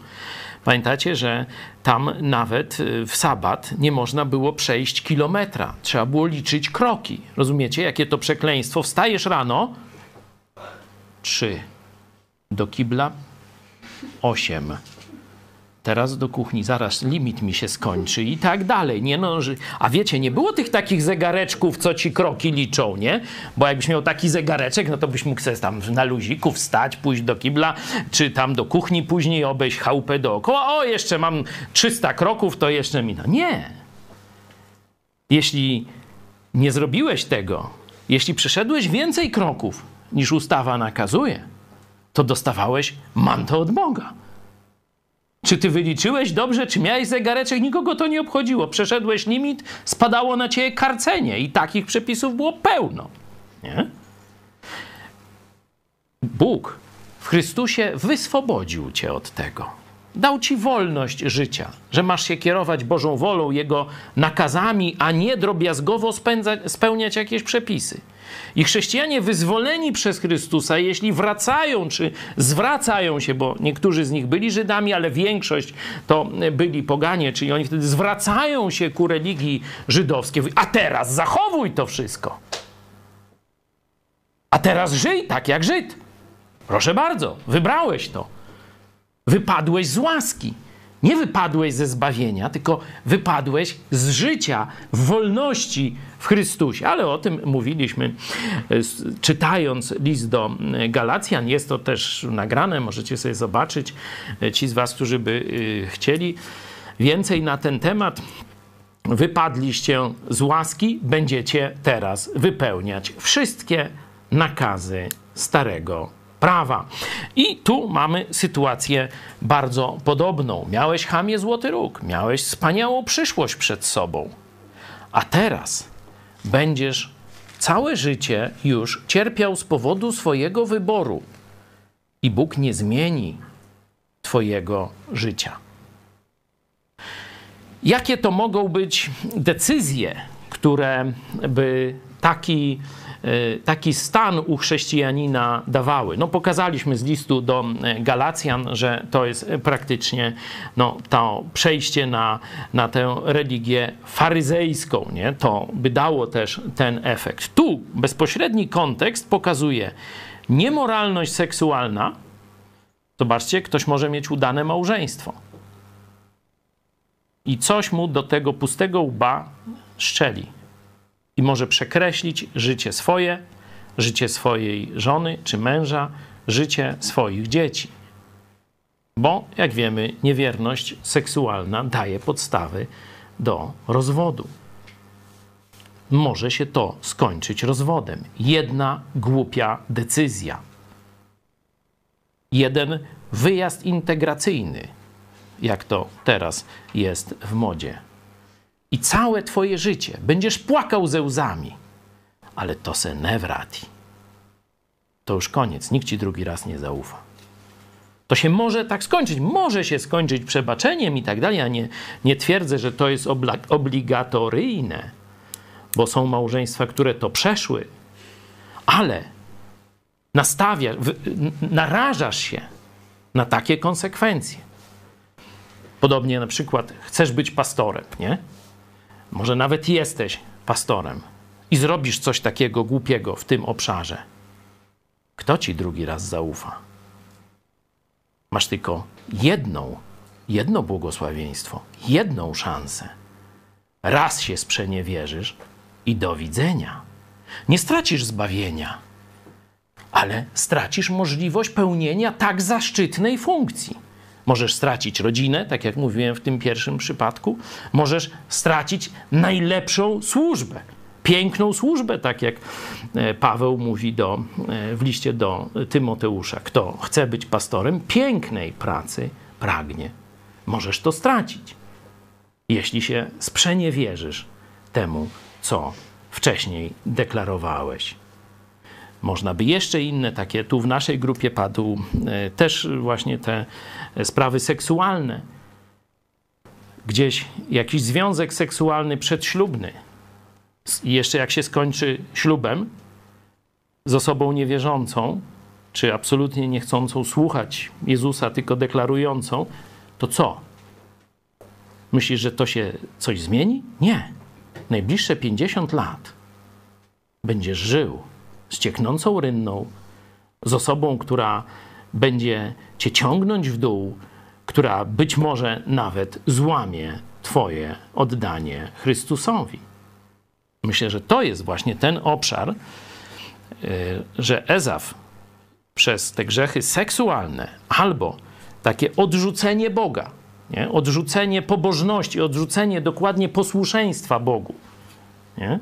Pamiętacie, że tam nawet w sabat nie można było przejść kilometra. Trzeba było liczyć kroki. Rozumiecie, jakie to przekleństwo? Wstajesz rano, 3. Do kibla, 8. Teraz do kuchni, zaraz limit mi się skończy i tak dalej. Nie no, a wiecie, nie było tych takich zegareczków, co ci kroki liczą, nie? Bo jakbyś miał taki zegareczek, no to byś mógł sobie tam na luziku wstać, pójść do kibla, czy tam do kuchni później obejść chałupę dookoła. O, jeszcze mam 300 kroków, to jeszcze mi... No nie! Jeśli nie zrobiłeś tego, jeśli przeszedłeś więcej kroków niż ustawa nakazuje, to dostawałeś mantę od Boga. Czy ty wyliczyłeś dobrze, czy miałeś zegareczek? Nikogo to nie obchodziło. Przeszedłeś limit, spadało na ciebie karcenie i takich przepisów było pełno. Nie? Bóg w Chrystusie wyswobodził cię od tego. Dał ci wolność życia, że masz się kierować Bożą wolą, Jego nakazami, a nie drobiazgowo spełniać jakieś przepisy. I chrześcijanie wyzwoleni przez Chrystusa, jeśli wracają czy zwracają się, bo niektórzy z nich byli Żydami, ale większość to byli poganie, czyli oni wtedy zwracają się ku religii żydowskiej. A teraz zachowuj to wszystko. A teraz żyj tak jak Żyd. Proszę bardzo, wybrałeś to. Wypadłeś z łaski. Nie wypadłeś ze zbawienia, tylko wypadłeś z życia, w wolności w Chrystusie. Ale o tym mówiliśmy, czytając list do Galacjan. Jest to też nagrane, możecie sobie zobaczyć. Ci z was, którzy by chcieli więcej na ten temat, wypadliście z łaski, będziecie teraz wypełniać wszystkie nakazy Starego Prawa. I tu mamy sytuację bardzo podobną. Miałeś, chamie, złoty róg, miałeś wspaniałą przyszłość przed sobą, a teraz będziesz całe życie już cierpiał z powodu swojego wyboru i Bóg nie zmieni twojego życia. Jakie to mogą być decyzje, które by taki stan u chrześcijanina dawały? No, pokazaliśmy z listu do Galacjan, że to jest praktycznie no, to przejście na tę religię faryzejską, nie? To by dało też ten efekt. Tu bezpośredni kontekst pokazuje niemoralność seksualna. Zobaczcie, ktoś może mieć udane małżeństwo i coś mu do tego pustego łba szczeli. I może przekreślić życie swoje, życie swojej żony czy męża, życie swoich dzieci. Bo, jak wiemy, niewierność seksualna daje podstawy do rozwodu. może się to skończyć rozwodem. Jedna głupia decyzja. Jeden wyjazd integracyjny, jak to teraz jest w modzie. I całe twoje życie będziesz płakał ze łzami, ale to se ne wrati. To już koniec, nikt ci drugi raz nie zaufa. To się może tak skończyć, może się skończyć przebaczeniem i tak dalej. Ja nie twierdzę, że to jest obligatoryjne, bo są małżeństwa, które to przeszły, ale narażasz się na takie konsekwencje. Podobnie na przykład chcesz być pastorem, nie? Może nawet jesteś pastorem i zrobisz coś takiego głupiego w tym obszarze. Kto ci drugi raz zaufa? Masz tylko jedno błogosławieństwo, jedną szansę. Raz się sprzeniewierzysz i do widzenia. Nie stracisz zbawienia, ale stracisz możliwość pełnienia tak zaszczytnej funkcji. Możesz stracić rodzinę, tak jak mówiłem w tym pierwszym przypadku. Możesz stracić najlepszą służbę. Piękną służbę, tak jak Paweł mówi w liście do Tymoteusza. Kto chce być pastorem, pięknej pracy pragnie. Możesz to stracić, jeśli się sprzeniewierzysz temu, co wcześniej deklarowałeś. Można by jeszcze inne takie, tu w naszej grupie padł też właśnie te sprawy seksualne. Gdzieś jakiś związek seksualny przedślubny. I jeszcze jak się skończy ślubem z osobą niewierzącą, czy absolutnie niechcącą słuchać Jezusa, tylko deklarującą, to co? Myślisz, że to się coś zmieni? Nie. Najbliższe 50 lat będziesz żył z cieknącą rynną, z osobą, która będzie cię ciągnąć w dół, która być może nawet złamie twoje oddanie Chrystusowi. Myślę, że to jest właśnie ten obszar, że Ezaw przez te grzechy seksualne albo takie odrzucenie Boga, nie? Odrzucenie pobożności, odrzucenie dokładnie posłuszeństwa Bogu. Nie?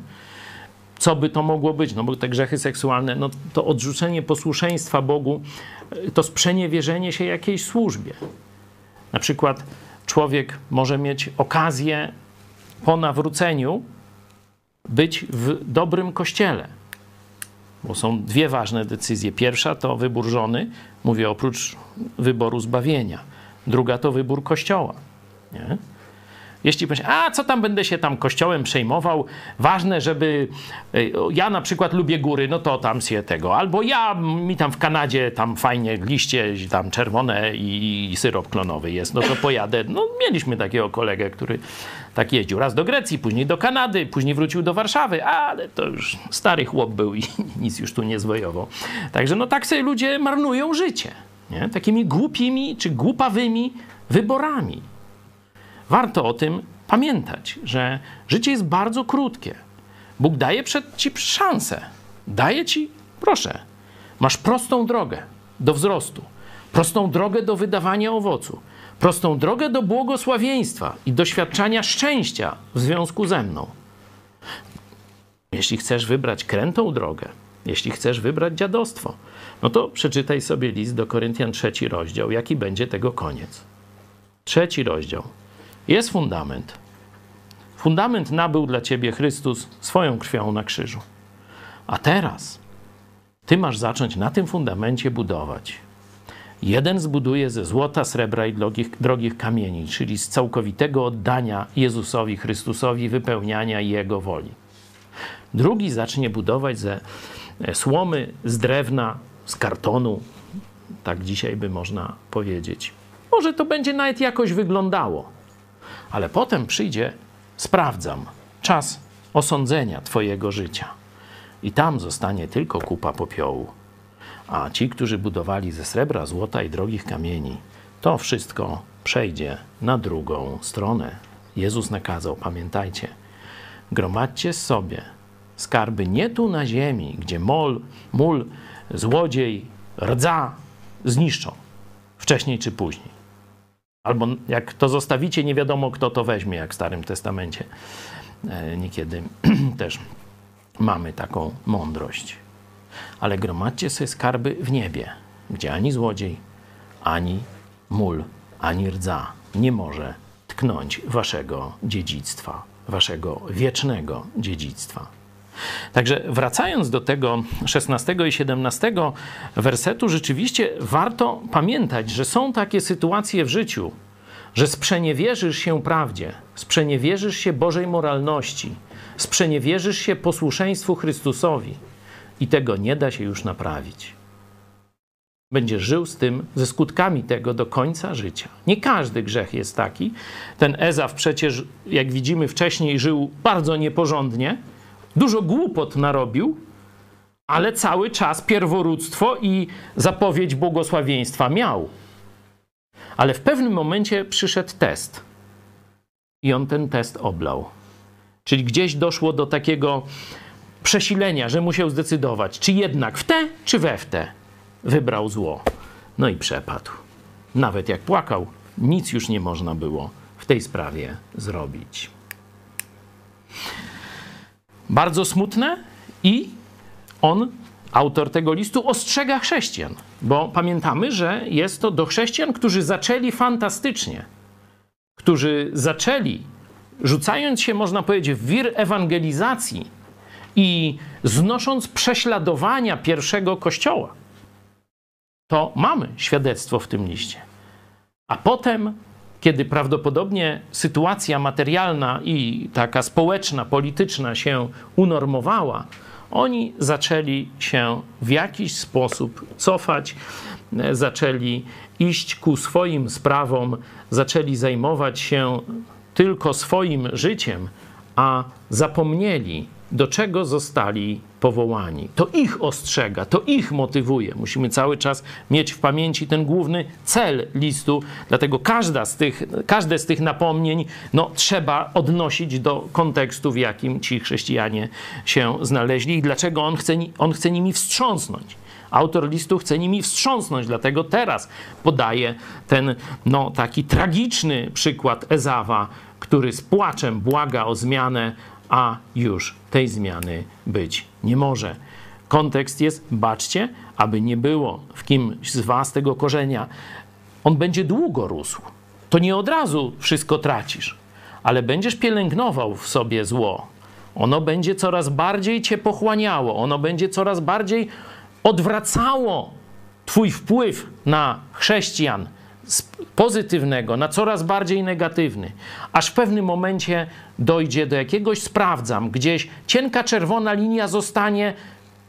Co by to mogło być? No bo te grzechy seksualne, no to odrzucenie posłuszeństwa Bogu, to sprzeniewierzenie się jakiejś służbie. Na przykład człowiek może mieć okazję po nawróceniu być w dobrym kościele. Bo są dwie ważne decyzje. Pierwsza to wybór żony, mówię oprócz wyboru zbawienia. Druga to wybór kościoła. Nie? Jeśli powiesz, a co tam, będę się tam kościołem przejmował, ważne, żeby ja na przykład lubię góry, no to tam się tego, albo mi tam w Kanadzie tam fajnie liście tam czerwone i syrop klonowy jest, no to pojadę. No mieliśmy takiego kolegę, który tak jeździł raz do Grecji, później do Kanady, później wrócił do Warszawy, ale to już stary chłop był i nic już tu nie zwojował. Także no tak sobie ludzie marnują życie, nie? Takimi głupimi czy głupawymi wyborami. Warto o tym pamiętać, że życie jest bardzo krótkie. Bóg daje ci szansę. Daje ci, proszę, masz prostą drogę do wzrostu, prostą drogę do wydawania owocu, prostą drogę do błogosławieństwa i doświadczania szczęścia w związku ze mną. Jeśli chcesz wybrać krętą drogę, jeśli chcesz wybrać dziadostwo, no to przeczytaj sobie list do Koryntian 3 rozdział, jaki będzie tego koniec. 3 rozdział. Jest fundament. Fundament nabył dla ciebie Chrystus swoją krwią na krzyżu. A teraz ty masz zacząć na tym fundamencie budować. Jeden zbuduje ze złota, srebra i drogich kamieni, czyli z całkowitego oddania Jezusowi Chrystusowi, wypełniania Jego woli. Drugi zacznie budować ze słomy, z drewna, z kartonu. Tak dzisiaj by można powiedzieć. Może to będzie nawet jakoś wyglądało. Ale potem przyjdzie, sprawdzam, czas osądzenia twojego życia. I tam zostanie tylko kupa popiołu. A ci, którzy budowali ze srebra, złota i drogich kamieni, to wszystko przejdzie na drugą stronę. Jezus nakazał, pamiętajcie, gromadźcie sobie skarby nie tu na ziemi, gdzie mól, złodziej, rdza zniszczą wcześniej czy później. Albo jak to zostawicie, nie wiadomo, kto to weźmie, jak w Starym Testamencie niekiedy też. mamy taką mądrość. Ale gromadźcie sobie skarby w niebie, gdzie ani złodziej, ani mól, ani rdza nie może tknąć waszego dziedzictwa, waszego wiecznego dziedzictwa. Także wracając do tego 16 i 17 wersetu, rzeczywiście warto pamiętać, że są takie sytuacje w życiu, że sprzeniewierzysz się prawdzie, sprzeniewierzysz się Bożej moralności, sprzeniewierzysz się posłuszeństwu Chrystusowi i tego nie da się już naprawić. Będziesz żył z tym, ze skutkami tego do końca życia. Nie każdy grzech jest taki. Ten Ezaw przecież, jak widzimy wcześniej, żył bardzo nieporządnie, dużo głupot narobił, ale cały czas pierworództwo i zapowiedź błogosławieństwa miał. Ale w pewnym momencie przyszedł test i on ten test oblał. Czyli gdzieś doszło do takiego przesilenia, że musiał zdecydować, czy jednak w te, czy we w te. Wybrał zło. No i przepadł. Nawet jak płakał, nic już nie można było w tej sprawie zrobić. Bardzo smutne i on, autor tego listu, ostrzega chrześcijan, bo pamiętamy, że jest to do chrześcijan, którzy zaczęli fantastycznie, którzy zaczęli, rzucając się, można powiedzieć, w wir ewangelizacji i znosząc prześladowania pierwszego kościoła. To mamy świadectwo w tym liście. A potem, kiedy prawdopodobnie sytuacja materialna i taka społeczna, polityczna się unormowała, oni zaczęli się w jakiś sposób cofać, zaczęli iść ku swoim sprawom, zaczęli zajmować się tylko swoim życiem, a zapomnieli, do czego zostali powołani. To ich ostrzega, to ich motywuje. Musimy cały czas mieć w pamięci ten główny cel listu, dlatego każde z tych napomnień trzeba odnosić do kontekstu, w jakim ci chrześcijanie się znaleźli i dlaczego on chce nimi wstrząsnąć. Autor listu chce nimi wstrząsnąć, dlatego teraz podaje ten taki tragiczny przykład Ezawa, który z płaczem błaga o zmianę, a już tej zmiany być nie może. Kontekst jest, baczcie, aby nie było w kimś z was tego korzenia. On będzie długo rósł. To nie od razu wszystko tracisz, ale będziesz pielęgnował w sobie zło. Ono będzie coraz bardziej cię pochłaniało, ono będzie coraz bardziej odwracało twój wpływ na chrześcijan z pozytywnego na coraz bardziej negatywny, aż w pewnym momencie dojdzie do jakiegoś sprawdzam, gdzieś cienka czerwona linia zostanie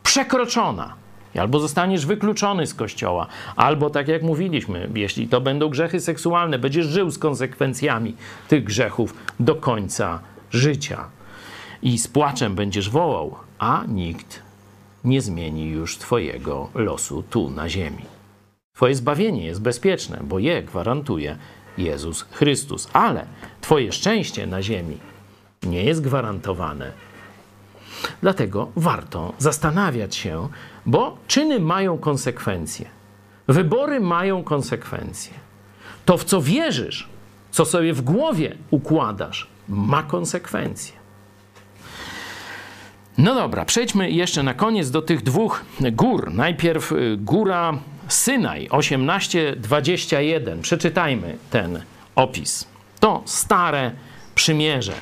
przekroczona. Albo zostaniesz wykluczony z kościoła, albo tak jak mówiliśmy, jeśli to będą grzechy seksualne, będziesz żył z konsekwencjami tych grzechów do końca życia. I z płaczem będziesz wołał, a nikt nie zmieni już twojego losu tu na ziemi. Twoje zbawienie jest bezpieczne, bo je gwarantuje Jezus Chrystus. Ale twoje szczęście na ziemi nie jest gwarantowane. Dlatego warto zastanawiać się, bo czyny mają konsekwencje. Wybory mają konsekwencje. To, w co wierzysz, co sobie w głowie układasz, ma konsekwencje. No dobra, przejdźmy jeszcze na koniec do tych dwóch gór. Najpierw góra Synaj 18:21. Przeczytajmy ten opis. To stare przymierze.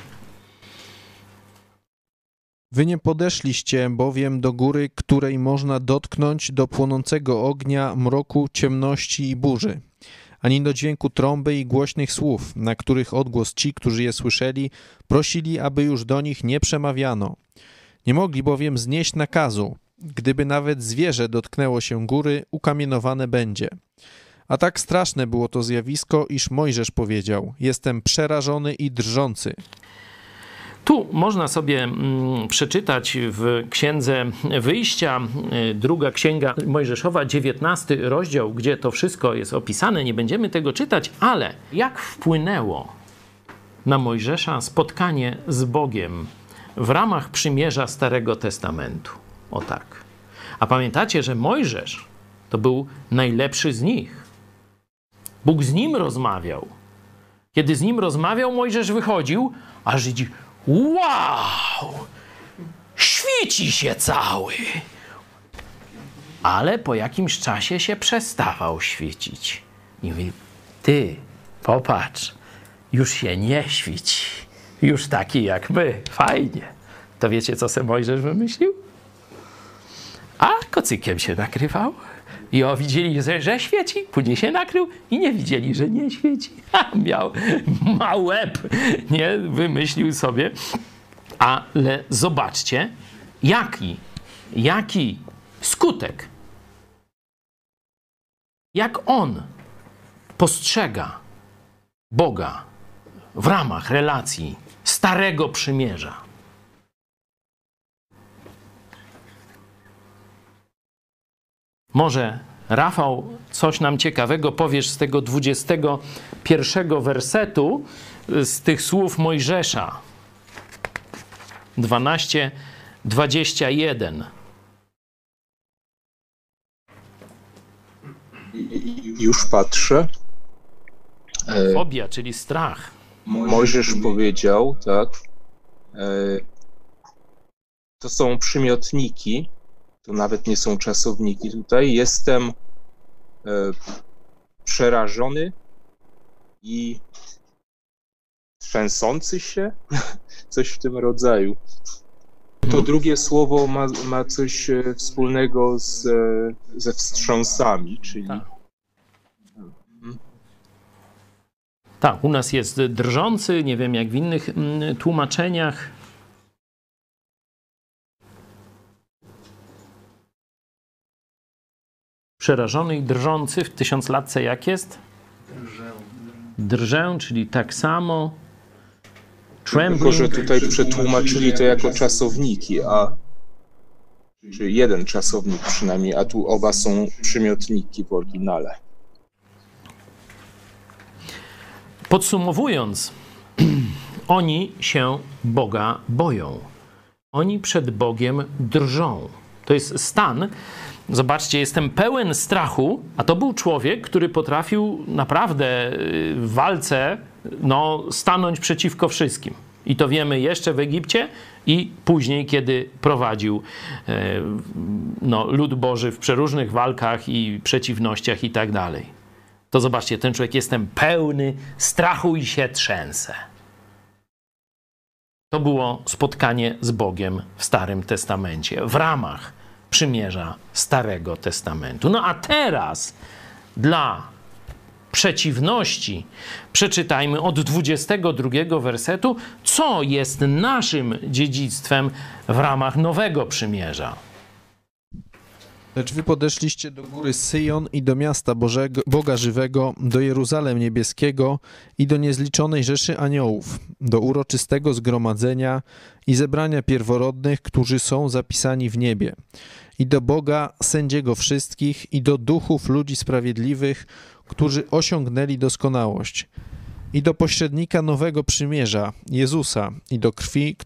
Wy nie podeszliście bowiem do góry, której można dotknąć, do płonącego ognia, mroku, ciemności i burzy, ani do dźwięku trąby i głośnych słów, na których odgłos ci, którzy je słyszeli, prosili, aby już do nich nie przemawiano. Nie mogli bowiem znieść nakazu. Gdyby nawet zwierzę dotknęło się góry, ukamienowane będzie. A tak straszne było to zjawisko, iż Mojżesz powiedział: jestem przerażony i drżący. Tu można sobie przeczytać w Księdze Wyjścia, druga Księga Mojżeszowa, 19 rozdział, gdzie to wszystko jest opisane. Nie będziemy tego czytać, ale jak wpłynęło na Mojżesza spotkanie z Bogiem w ramach przymierza Starego Testamentu. O tak. A pamiętacie, że Mojżesz to był najlepszy z nich. Bóg z nim rozmawiał. Kiedy z nim rozmawiał, Mojżesz wychodził, a Żydzi: wow! Świt świeci się cały. Ale po jakimś czasie się przestawał świecić. I mówi, ty, popatrz, już się nie świeci. Już taki jak my, fajnie. To wiecie, co se Mojżesz wymyślił? A kocykiem się nakrywał. I o, widzieli, że świeci, później się nakrył i nie widzieli, że nie świeci. A miał ma łeb, nie? Wymyślił sobie. Ale zobaczcie, jaki skutek. Jak on postrzega Boga w ramach relacji Starego Przymierza. Może Rafał coś nam ciekawego powiesz z tego 21 wersetu, z tych słów Mojżesza. 12:21. Już patrzę. Fobia, czyli strach. Mojżesz powiedział, tak, to są przymiotniki, to nawet nie są czasowniki tutaj. Jestem przerażony i trzęsący się, coś w tym rodzaju. To drugie słowo ma coś wspólnego ze wstrząsami, czyli... Tak, u nas jest drżący, nie wiem jak w innych tłumaczeniach. Przerażony i drżący w 1000-latce jak jest? Drżę, czyli tak samo. Tylko, że tutaj przetłumaczyli to jako czasowniki, a czyli jeden czasownik przynajmniej, a tu oba są przymiotniki w oryginale. Podsumowując, oni się Boga boją. Oni przed Bogiem drżą. To jest stan, zobaczcie, jestem pełen strachu, a to był człowiek, który potrafił naprawdę w walce stanąć przeciwko wszystkim. I to wiemy jeszcze w Egipcie i później, kiedy prowadził lud Boży w przeróżnych walkach i przeciwnościach i tak dalej. To zobaczcie, ten człowiek, jestem pełny strachu i się trzęsę. To było spotkanie z Bogiem w Starym Testamencie, w ramach przymierza Starego Testamentu. No a teraz dla przeciwności przeczytajmy od 22 wersetu, co jest naszym dziedzictwem w ramach Nowego Przymierza. Lecz wy podeszliście do góry Syjon i do miasta Bożego, Boga Żywego, do Jeruzalem Niebieskiego i do niezliczonej rzeszy aniołów, do uroczystego zgromadzenia i zebrania pierworodnych, którzy są zapisani w niebie, i do Boga, sędziego wszystkich, i do duchów ludzi sprawiedliwych, którzy osiągnęli doskonałość, i do pośrednika Nowego Przymierza, Jezusa, i do krwi,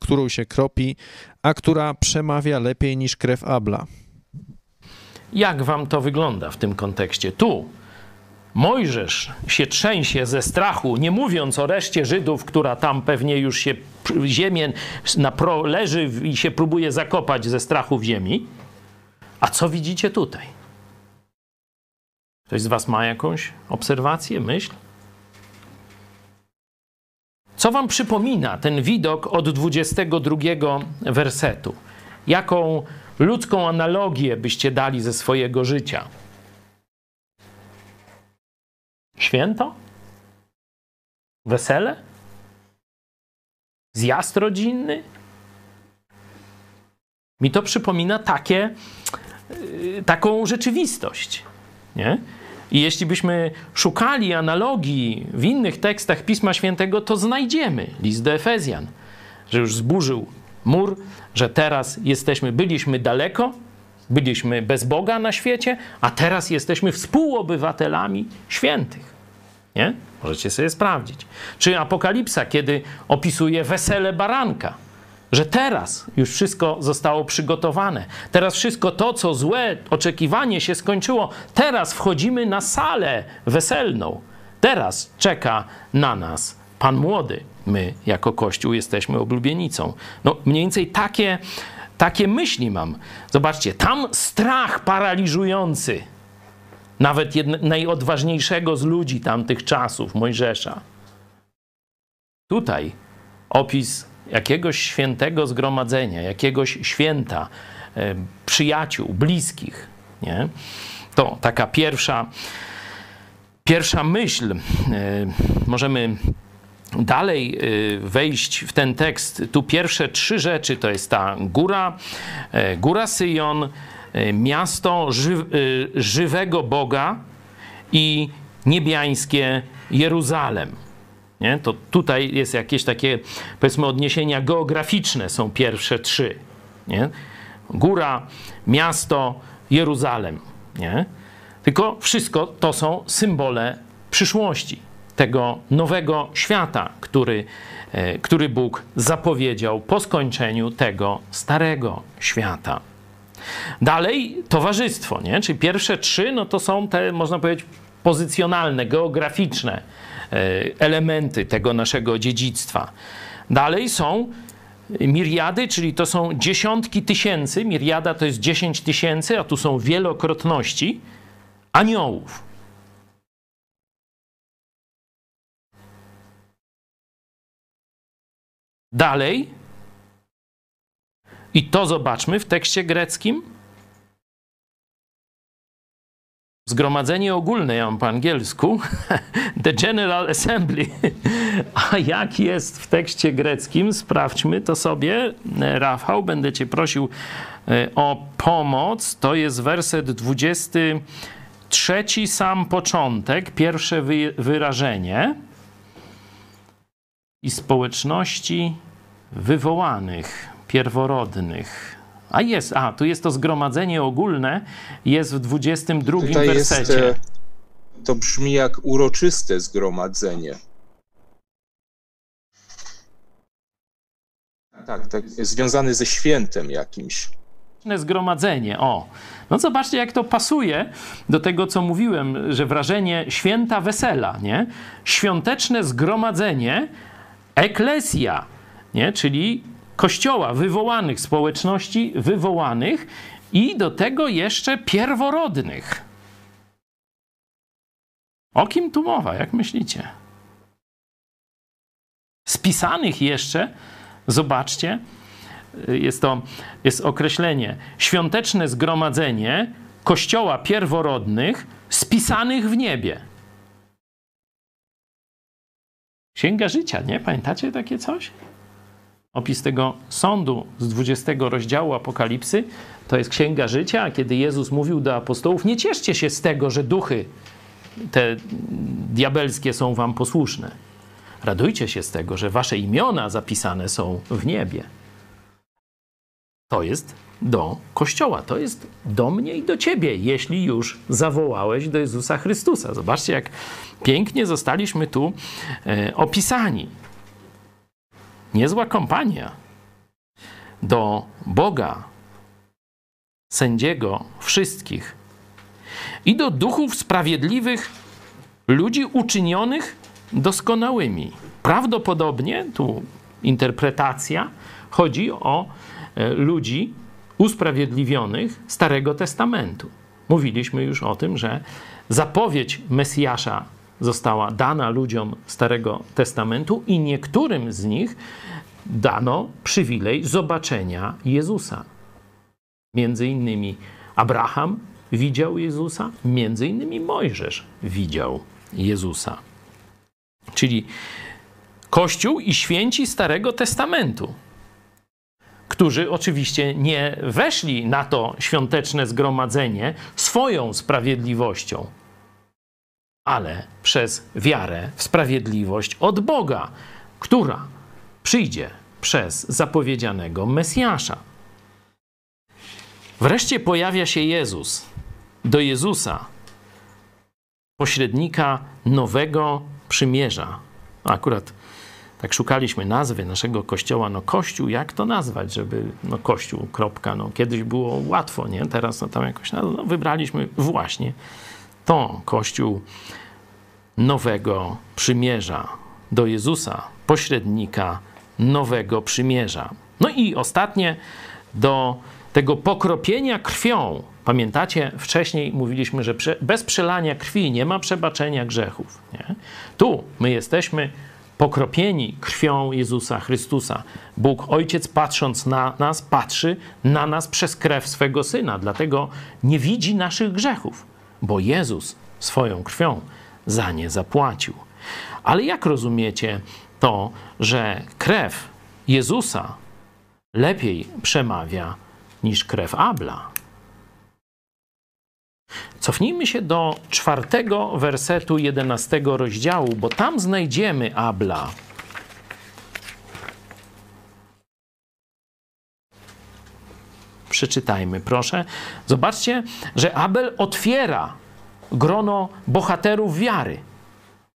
którą się kropi, a która przemawia lepiej niż krew Abla. Jak wam to wygląda w tym kontekście? Tu Mojżesz się trzęsie ze strachu, nie mówiąc o reszcie Żydów, która tam pewnie już się w ziemię leży i się próbuje zakopać ze strachu w ziemi. A co widzicie tutaj? Ktoś z was ma jakąś obserwację, myśl? Co wam przypomina ten widok od 22 wersetu? Jaką ludzką analogię byście dali ze swojego życia? Święto? Wesele? Zjazd rodzinny? Mi to przypomina taką rzeczywistość, nie? I jeśli byśmy szukali analogii w innych tekstach Pisma Świętego, to znajdziemy list do Efezjan, że już zburzył mur, że teraz byliśmy daleko, byliśmy bez Boga na świecie, a teraz jesteśmy współobywatelami świętych. Nie? Możecie sobie sprawdzić. Czy Apokalipsa, kiedy opisuje wesele baranka, że teraz już wszystko zostało przygotowane, teraz wszystko to, co złe, oczekiwanie się skończyło, teraz wchodzimy na salę weselną, teraz czeka na nas Pan Młody. My jako Kościół jesteśmy oblubienicą. Mniej więcej takie Takie myśli mam. Zobaczcie, tam strach paraliżujący nawet najodważniejszego z ludzi tamtych czasów, Mojżesza. Tutaj opis jakiegoś świętego zgromadzenia, jakiegoś święta, przyjaciół, bliskich. Nie? To taka pierwsza myśl. Możemy dalej wejść w ten tekst. Tu pierwsze trzy rzeczy to jest ta góra Syjon, miasto żywego Boga i niebiańskie Jeruzalem. Nie? To tutaj jest jakieś takie, powiedzmy, odniesienia geograficzne są pierwsze trzy. Nie? Góra, miasto, Jeruzalem. Nie? Tylko wszystko to są symbole przyszłości, tego nowego świata, który Bóg zapowiedział po skończeniu tego starego świata. Dalej towarzystwo, nie? Czyli pierwsze trzy, no to są te, można powiedzieć, pozycjonalne, geograficzne elementy tego naszego dziedzictwa. Dalej są miriady, czyli to są dziesiątki tysięcy, miriada to jest 10 tysięcy, a tu są wielokrotności aniołów. Dalej, i to zobaczmy w tekście greckim, zgromadzenie ogólne, ja mam po angielsku, the General Assembly. A jak jest w tekście greckim, sprawdźmy to sobie. Rafał, będę cię prosił o pomoc. To jest werset 23, sam początek, pierwsze wyrażenie. I społeczności wywołanych, pierworodnych. Tu jest to zgromadzenie ogólne, jest w 22 tutaj wersecie. To brzmi jak uroczyste zgromadzenie. Tak, jest związane ze świętem jakimś. Zgromadzenie, o. No zobaczcie, jak to pasuje do tego, co mówiłem, że wrażenie święta wesela, nie? Świąteczne zgromadzenie, eklesja, nie? Czyli kościoła wywołanych, społeczności wywołanych i do tego jeszcze pierworodnych. O kim tu mowa, jak myślicie? Spisanych jeszcze, zobaczcie, jest określenie świąteczne zgromadzenie kościoła pierworodnych spisanych w niebie. Księga Życia, nie? Pamiętacie takie coś? Opis tego sądu z 20 rozdziału Apokalipsy, to jest Księga Życia, kiedy Jezus mówił do apostołów, nie cieszcie się z tego, że duchy te diabelskie są wam posłuszne. Radujcie się z tego, że wasze imiona zapisane są w niebie. To jest do Kościoła, to jest do mnie i do ciebie, jeśli już zawołałeś do Jezusa Chrystusa. Zobaczcie, jak pięknie zostaliśmy tu opisani. Niezła kompania do Boga, sędziego wszystkich i do duchów sprawiedliwych, ludzi uczynionych doskonałymi. Prawdopodobnie, tu interpretacja, chodzi o ludzi usprawiedliwionych Starego Testamentu. Mówiliśmy już o tym, że zapowiedź Mesjasza została dana ludziom Starego Testamentu i niektórym z nich dano przywilej zobaczenia Jezusa. Między innymi Abraham widział Jezusa, między innymi Mojżesz widział Jezusa. Czyli Kościół i święci Starego Testamentu, którzy oczywiście nie weszli na to świąteczne zgromadzenie swoją sprawiedliwością, ale przez wiarę w sprawiedliwość od Boga, która przyjdzie przez zapowiedzianego Mesjasza. Wreszcie pojawia się Jezus, do Jezusa, pośrednika nowego przymierza. Akurat tak szukaliśmy nazwy naszego kościoła, no kościół, jak to nazwać, żeby, no kościół, kropka, no kiedyś było łatwo, nie? Teraz no tam jakoś, no wybraliśmy właśnie to, Kościół Nowego Przymierza, do Jezusa, pośrednika Nowego Przymierza. No i ostatnie, do tego pokropienia krwią. Pamiętacie, wcześniej mówiliśmy, że bez przelania krwi nie ma przebaczenia grzechów. Nie? Tu my jesteśmy pokropieni krwią Jezusa Chrystusa. Bóg Ojciec, patrząc na nas, patrzy na nas przez krew swego Syna. Dlatego nie widzi naszych grzechów, bo Jezus swoją krwią za nie zapłacił. Ale jak rozumiecie to, że krew Jezusa lepiej przemawia niż krew Abla? Cofnijmy się do 4 wersetu 11 rozdziału, bo tam znajdziemy Abla. Przeczytajmy, proszę. Zobaczcie, że Abel otwiera grono bohaterów wiary.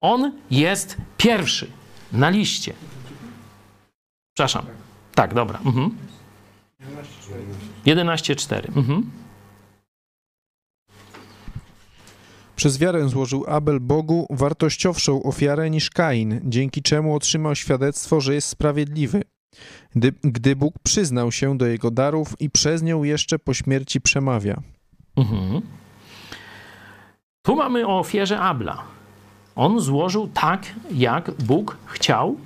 On jest pierwszy na liście. Przepraszam. Tak, dobra. 11:4. Przez wiarę złożył Abel Bogu wartościowszą ofiarę niż Kain, dzięki czemu otrzymał świadectwo, że jest sprawiedliwy, gdy Bóg przyznał się do jego darów i przez nią jeszcze po śmierci przemawia. Tu mamy o ofierze Abla. On złożył tak, jak Bóg chciał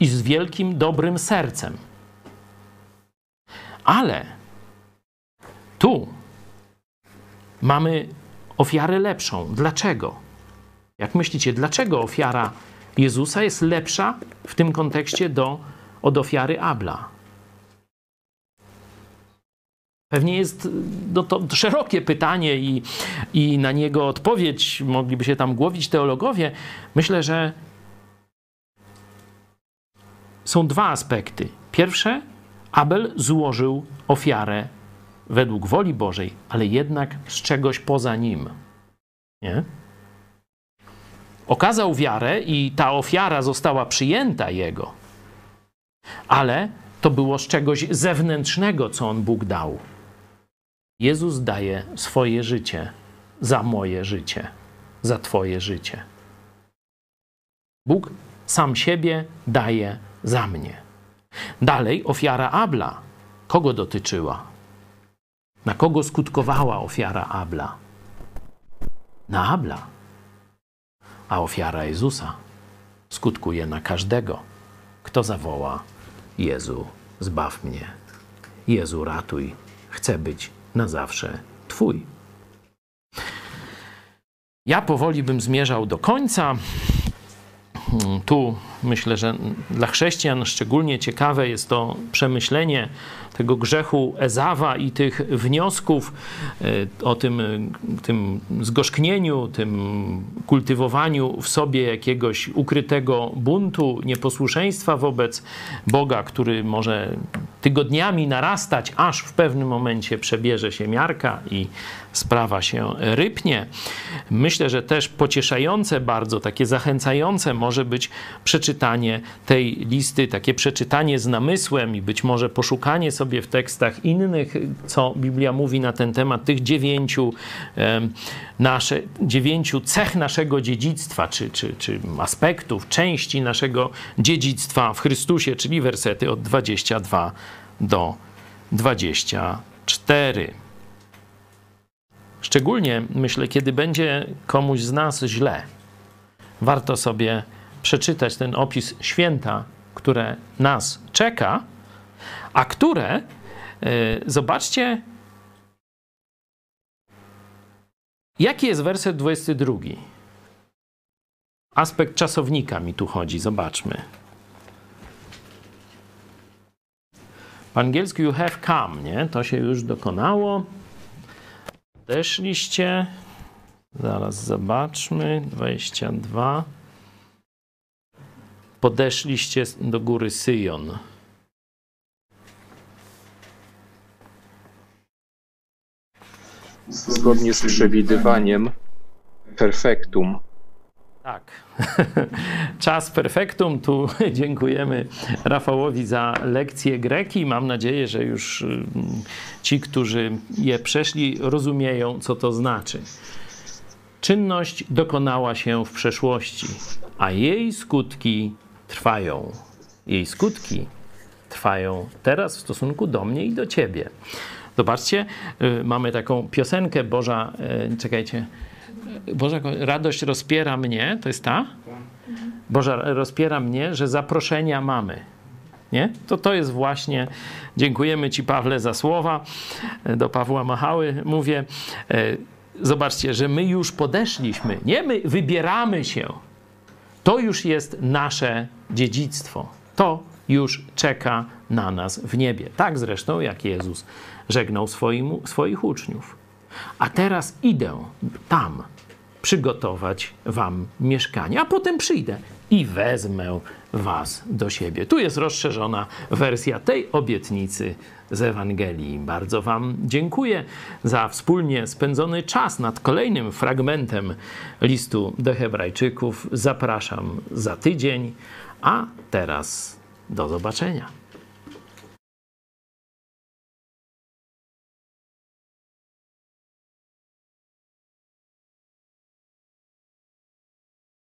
i z wielkim, dobrym sercem. Ale tu mamy ofiarę lepszą. Dlaczego? Jak myślicie, dlaczego ofiara Jezusa jest lepsza w tym kontekście od ofiary Abla? Pewnie jest to szerokie pytanie i na niego odpowiedź mogliby się tam głowić teologowie. Myślę, że są dwa aspekty. Pierwsze, Abel złożył ofiarę według woli Bożej, ale jednak z czegoś poza nim. Nie? Okazał wiarę i ta ofiara została przyjęta jego, ale to było z czegoś zewnętrznego, co on Bóg dał. Jezus daje swoje życie za moje życie, za twoje życie. Bóg sam siebie daje za mnie. Dalej ofiara Abla. Kogo dotyczyła? Na kogo skutkowała ofiara Abla? Na Abla. A ofiara Jezusa skutkuje na każdego, kto zawoła: Jezu, zbaw mnie. Jezu, ratuj. Chcę być na zawsze Twój. Ja powoli bym zmierzał do końca. Tu myślę, że dla chrześcijan szczególnie ciekawe jest to przemyślenie tego grzechu Ezawa i tych wniosków o tym zgorzknieniu, tym kultywowaniu w sobie jakiegoś ukrytego buntu, nieposłuszeństwa wobec Boga, który może tygodniami narastać, aż w pewnym momencie przebierze się miarka i sprawa się rypnie. Myślę, że też pocieszające bardzo, takie zachęcające może być przeczytanie tej listy, takie przeczytanie z namysłem i być może poszukanie sobie w tekstach innych, co Biblia mówi na ten temat, tych 9 cech naszego dziedzictwa, czy aspektów, części naszego dziedzictwa w Chrystusie, czyli wersety od 22 do 24. Szczególnie, myślę, kiedy będzie komuś z nas źle, warto sobie przeczytać ten opis święta, które nas czeka, a które, zobaczcie, jaki jest werset 22. Aspekt czasownika mi tu chodzi, zobaczmy. Po angielsku you have come, nie? To się już dokonało. Odeszliście. Zaraz zobaczmy. 22. Podeszliście do góry Syjon. Zgodnie z przewidywaniem perfektum. Tak. Czas perfektum. Tu dziękujemy Rafałowi za lekcję greki. Mam nadzieję, że już ci, którzy je przeszli, rozumieją, co to znaczy. Czynność dokonała się w przeszłości, a jej skutki trwają. Jej skutki trwają teraz w stosunku do mnie i do ciebie. Zobaczcie, mamy taką piosenkę Boża, czekajcie, Boża radość rozpiera mnie, to jest ta? Boża rozpiera mnie, że zaproszenia mamy. Nie? To jest właśnie, dziękujemy ci, Pawle, za słowa, do Pawła Machały mówię. Zobaczcie, że my już podeszliśmy, nie my wybieramy się. To już jest nasze dziedzictwo. To już czeka na nas w niebie. Tak zresztą jak Jezus żegnał swoich uczniów. A teraz idę tam przygotować wam mieszkanie, a potem przyjdę i wezmę was do siebie. Tu jest rozszerzona wersja tej obietnicy z Ewangelii. Bardzo wam dziękuję za wspólnie spędzony czas nad kolejnym fragmentem listu do Hebrajczyków. Zapraszam za tydzień, a teraz do zobaczenia.